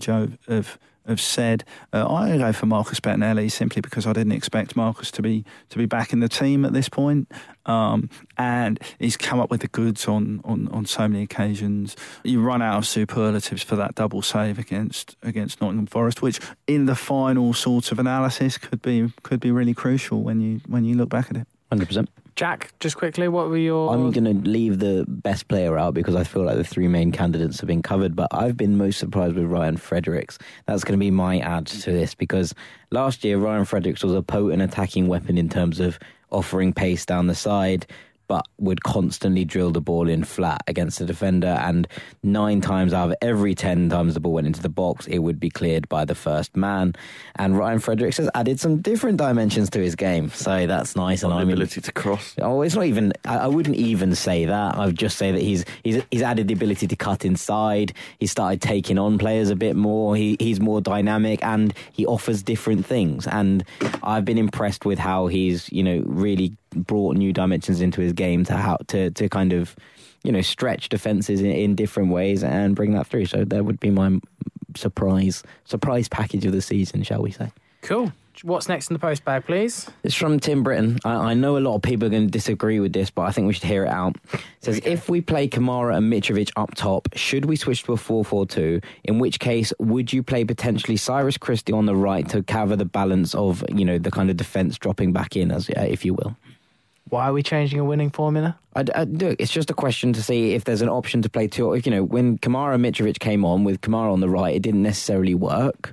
Joe have said. I go for Marcus Bettinelli simply because I didn't expect Marcus to be back in the team at this point. And he's come up with the goods on so many occasions. You run out of superlatives for that double save against Nottingham Forest, which in the final sort of analysis could be really crucial when you look back at it. 100%. Jack, just quickly, what were your... I'm going to leave the best player out because I feel like the three main candidates have been covered, but I've been most surprised with Ryan Fredericks. That's going to be my add to this because last year Ryan Fredericks was a potent attacking weapon in terms of offering pace down the side, but would constantly drill the ball in flat against the defender, and 9 times out of every 10 times the ball went into the box, it would be cleared by the first man. And Ryan Fredericks has added some different dimensions to his game, so that's nice. And I mean, the ability to cross. Oh, it's not even. I wouldn't even say that. I would just say that he's added the ability to cut inside. He started taking on players a bit more. He's more dynamic and he offers different things. And I've been impressed with how he's, you know, really brought new dimensions into his game to kind of, you know, stretch defences in different ways and bring that through. So that would be my surprise package of the season, shall we say. Cool. What's next in the postbag, please? It's from Tim Britton. I know a lot of people are going to disagree with this, but I think we should hear it out. It says, if we play Kamara and Mitrovic up top, should we switch to a 4-4-2? In which case, would you play potentially Cyrus Christie on the right to cover the balance of, you know, the kind of defence dropping back in, as if you will? Why are we changing a winning formula? Look, it's just a question to see if there's an option to play two. You know, when Kamara and Mitrovic came on, with Kamara on the right, it didn't necessarily work.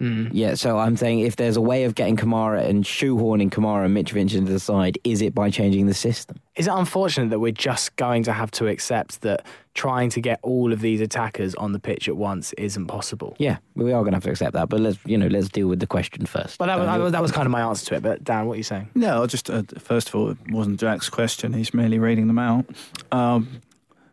Mm. Yeah, so I'm saying if there's a way of getting Kamara and shoehorning Kamara and Mitrovic into the side, is it by changing the system? Is it unfortunate that we're just going to have to accept that trying to get all of these attackers on the pitch at once isn't possible? Yeah, we are going to have to accept that, but let's deal with the question first. Well, that was kind of my answer to it, but Dan, what are you saying? No, just first of all, it wasn't Jack's question, he's merely reading them out.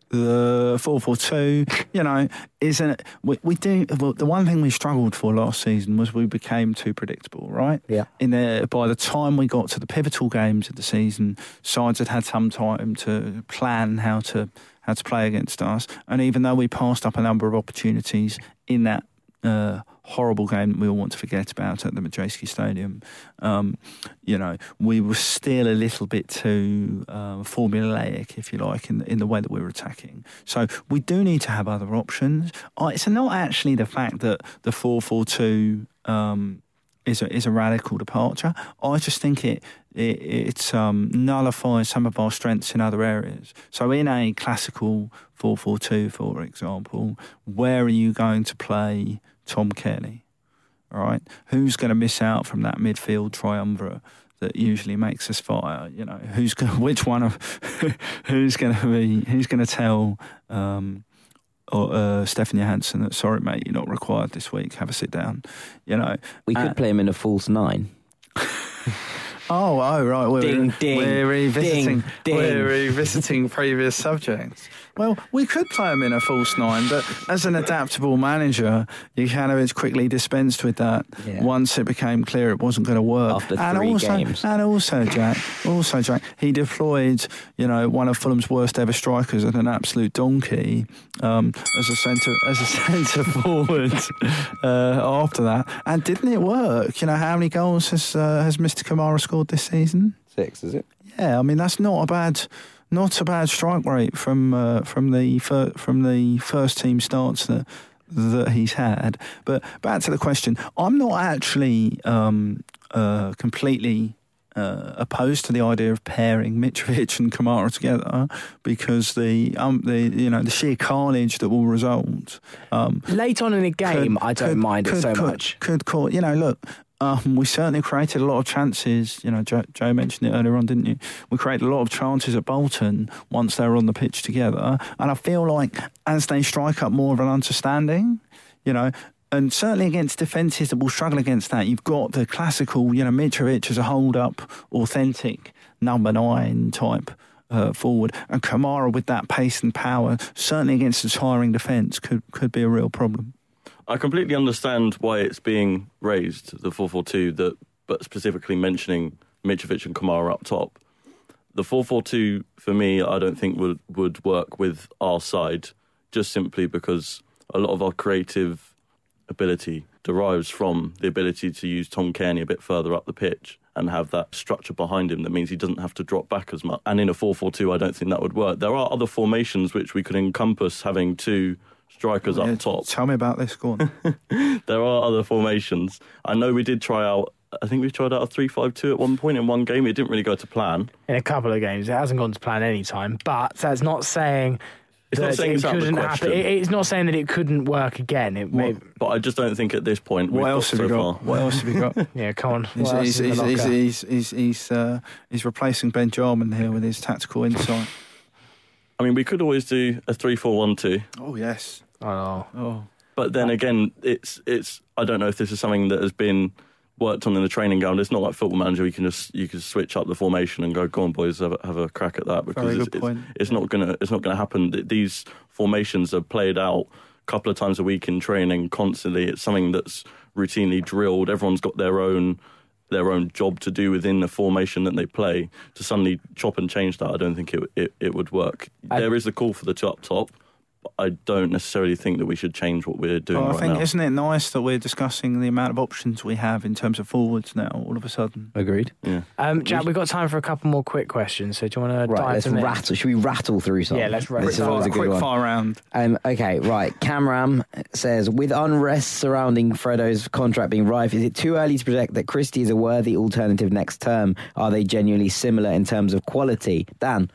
The 4-4-2, you know, isn't we do. Well, the one thing we struggled for last season was we became too predictable, right? Yeah. By the time we got to the pivotal games of the season, sides had some time to plan how to play against us, and even though we passed up a number of opportunities in that horrible game that we all want to forget about at the Madrejski Stadium, you know, we were still a little bit too formulaic, if you like, in the way that we were attacking. So we do need to have other options. It's not actually the fact that the 4-4-2 is a radical departure. I just think it nullifies some of our strengths in other areas. So in a classical 4-4-2, for example, where are you going to play Tom Cairney? All right, who's going to miss out from that midfield triumvirate that usually makes us fire? You know, who's going to tell Stefan Johansson that, sorry mate, you're not required this week, have a sit down. You know, we could play him in a false nine. Oh, right. We're revisiting previous subjects. Well, we could play him in a false nine, but as an adaptable manager, Jokanović quickly dispensed with that once it became clear it wasn't going to work. After three games. And also Jack, he deployed, one of Fulham's worst ever strikers and an absolute donkey as a centre forward after that. And didn't it work? How many goals has Mr. Kamara scored this season? 6, is it? Yeah, I mean that's not a bad strike rate from the first team starts that he's had. But back to the question, I'm not actually completely opposed to the idea of pairing Mitrovic and Kamara together because the sheer carnage that will result late on in a game. I don't mind it so much. We certainly created a lot of chances. Joe mentioned it earlier on, didn't you? We created a lot of chances at Bolton once they were on the pitch together. And I feel like as they strike up more of an understanding, and certainly against defences that will struggle against that, you've got the classical, Mitrovic as a hold-up, authentic number 9 type forward, and Kamara with that pace and power, certainly against a tiring defence, could be a real problem. I completely understand why it's being raised, the 4-4-2, but specifically mentioning Mitrovic and Kamara up top. The 4-4-2, for me, I don't think would work with our side, just simply because a lot of our creative ability derives from the ability to use Tom Cairney a bit further up the pitch and have that structure behind him that means he doesn't have to drop back as much. And in a 4-4-2, I don't think that would work. There are other formations which we could encompass having two strikers up top. Tell me about this, go on. There are other formations. I know we did I think we tried out a 3-5-2 at one point in one game. It didn't really go to plan. In a couple of games, it hasn't gone to plan any time, but that's not saying it couldn't happen. It's not saying that it couldn't work again. But I just don't think at this point What else have we got? Yeah, come on. He's replacing Ben Jarman here with his tactical insight. I mean, we could always do a 3-4-1-2. Oh, yes. I know. Oh. But then again, it's. I don't know if this is something that has been worked on in the training ground. It's not like Football Manager. You can switch up the formation and go on, boys, have a crack at that, because it's not gonna happen. These formations are played out a couple of times a week in training constantly. It's something that's routinely drilled. Everyone's got their own job to do within the formation that they play. To suddenly chop and change that, I don't think it would work. There is the call for the two up top, but I don't necessarily think that we should change what we're doing right now. I think, isn't it nice that we're discussing the amount of options we have in terms of forwards now, all of a sudden? Agreed. Yeah. Jack, we've got time for a couple more quick questions, so do you want to dive in? Should we rattle through something? Yeah, let's rattle. This is a quick fire round. Okay, right. Camram says, with unrest surrounding Fredo's contract being rife, is it too early to project that Christie is a worthy alternative next term? Are they genuinely similar in terms of quality? Dan?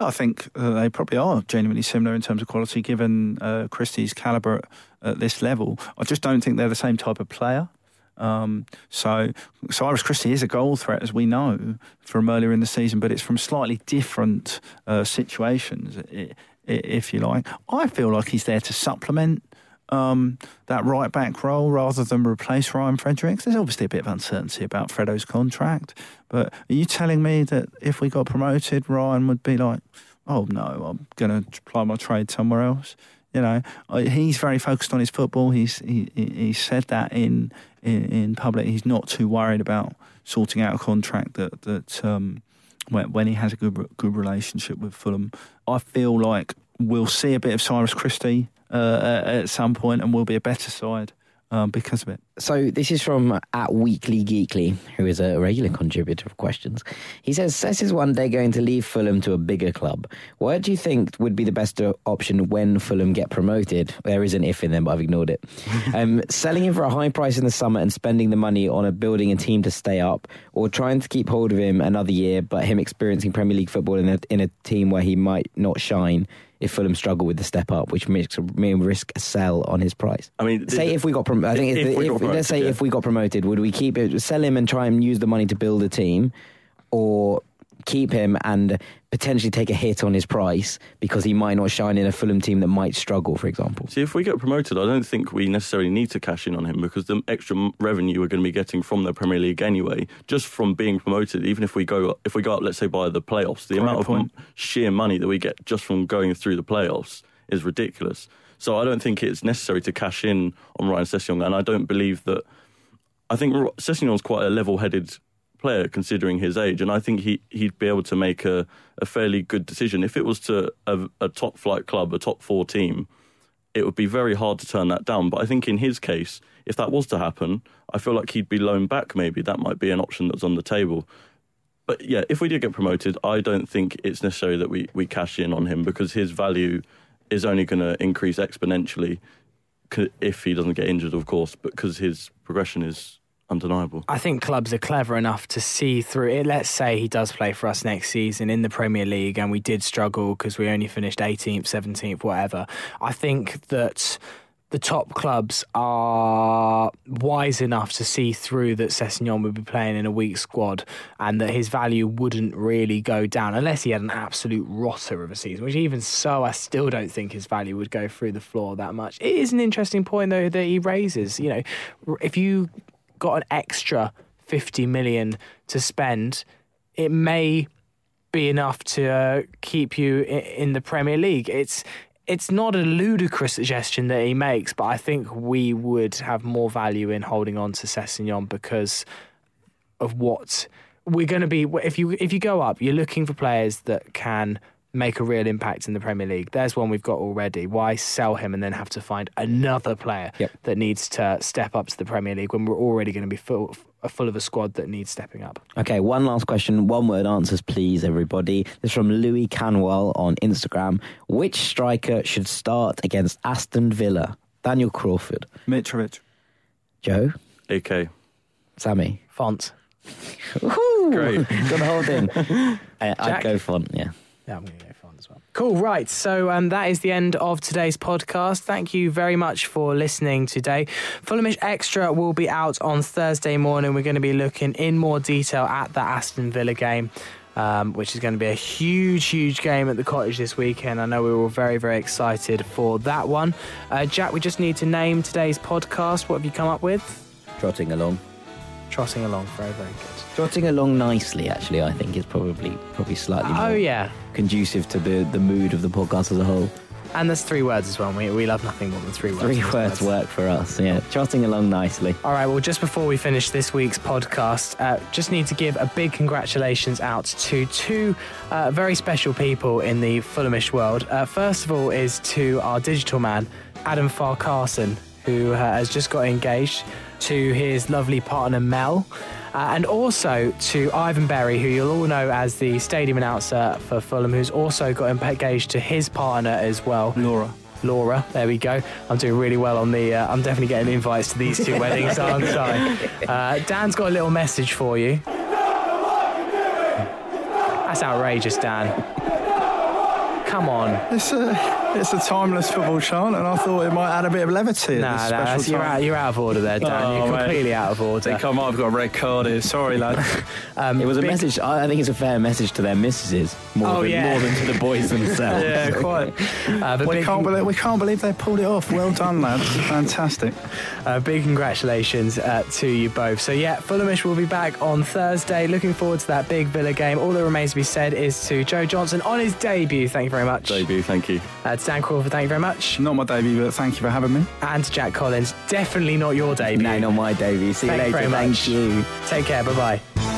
I think they probably are genuinely similar in terms of quality, given Christie's calibre at this level. I just don't think they're the same type of player. So Cyrus Christie is a goal threat, as we know from earlier in the season, but it's from slightly different situations, if you like. I feel like he's there to supplement that right-back role rather than replace Ryan Fredericks. There's obviously a bit of uncertainty about Fredo's contract, but are you telling me that if we got promoted, Ryan would be like, oh, no, I'm going to apply my trade somewhere else? He's very focused on his football. He said that in public. He's not too worried about sorting out a contract when he has a good relationship with Fulham. I feel like we'll see a bit of Cyrus Christie at some point, and we'll be a better side because of it. So this is from @WeeklyGeekly, who is a regular contributor of questions. He says, Sess is one day going to leave Fulham to a bigger club. What do you think would be the best option when Fulham get promoted? There is an if in them, but I've ignored it. Selling him for a high price in the summer and spending the money on building a team to stay up, or trying to keep hold of him another year, but him experiencing Premier League football in a team where he might not shine if Fulham struggle with the step up, which makes me risk a sell on his price. I mean, if we got promoted, would we keep it, sell him and try and use the money to build a team, or keep him and potentially take a hit on his price because he might not shine in a Fulham team that might struggle, for example? See, if we get promoted, I don't think we necessarily need to cash in on him because the extra revenue we're going to be getting from the Premier League anyway, just from being promoted, even if we go up, let's say, by the playoffs, the sheer money that we get just from going through the playoffs is ridiculous. So I don't think it's necessary to cash in on Ryan Sessegnon, and I don't believe that. I think Sessegnon's quite a level-headed player considering his age, and I think he'd be able to make a fairly good decision. If it was to a top flight club, a top four team, it would be very hard to turn that down. But I think in his case, if that was to happen, I feel like he'd be loaned back. Maybe that might be an option that's on the table. But yeah, if we did get promoted, I don't think it's necessary that we cash in on him because his value is only going to increase exponentially if he doesn't get injured, of course, because his progression is undeniable. I think clubs are clever enough to see through it. Let's say he does play for us next season in the Premier League and we did struggle because we only finished 18th, 17th, whatever. I think that the top clubs are wise enough to see through that Sessegnon would be playing in a weak squad and that his value wouldn't really go down unless he had an absolute rotter of a season, which even so, I still don't think his value would go through the floor that much. It is an interesting point, though, that he raises. You know, if you got an extra 50 million to spend, it may be enough to keep you in the Premier League. It's not a ludicrous suggestion that he makes, but I think we would have more value in holding on to Sessegnon because of what we're going to be. If you go up, you're looking for players that can make a real impact in the Premier League. There's one we've got already. Why sell him and then have to find another player that needs to step up to the Premier League when we're already going to be full of a squad that needs stepping up? Okay, one last question. One word answers, please, everybody. This is from Louis Canwell on Instagram. Which striker should start against Aston Villa? Daniel Crawford. Mitrovic. Joe. AK. Sammy. Font. Great. Got the whole thing. I'd go Font, yeah. Yeah, I'm going to go for one as well. Cool, right. So that is the end of today's podcast. Thank you very much for listening today. Fulhamish Extra will be out on Thursday morning. We're going to be looking in more detail at the Aston Villa game, which is going to be a huge, huge game at the Cottage this weekend. I know we're all very, very excited for that one. Jack, we just need to name today's podcast. What have you come up with? Trotting Along. Trotting Along, very, very good. Trotting Along Nicely, actually, I think is probably slightly more conducive to the mood of the podcast as a whole. And there's three words as well. We love nothing more than three words. Three words work for us, yeah. Trotting Along Nicely. All right, well, just before we finish this week's podcast, just need to give a big congratulations out to two very special people in the Fulhamish world. First of all is to our digital man, Adam Farcarson, who has just got engaged to his lovely partner Mel, and also to Ivan Berry, who you'll all know as the stadium announcer for Fulham, who's also got engaged to his partner as well, Laura, there we go. I'm doing really well on the I'm definitely getting invites to these two weddings, aren't I? Dan's got a little message for you. That's outrageous, Dan. Come on. It's a timeless football chant, and I thought it might add a bit of levity. You're out of order there, Dan. You're completely out of order. Come on, I've got a red card here. Sorry, lad. It was a message. I think it's a fair message to their missuses more than to the boys themselves. Yeah, quite. We can't believe they pulled it off. Well done, lads. Fantastic. Big congratulations to you both. So, yeah, Fulhamish will be back on Thursday. Looking forward to that big Villa game. All that remains to be said is to Joe Johnson on his debut. Thank you very much. Debut, thank you. To Dan Crawford, thank you very much. Not my debut, but thank you for having me. And to Jack Collins, definitely not your debut. No, not my debut. See you later. Thank you. Take care. Bye bye.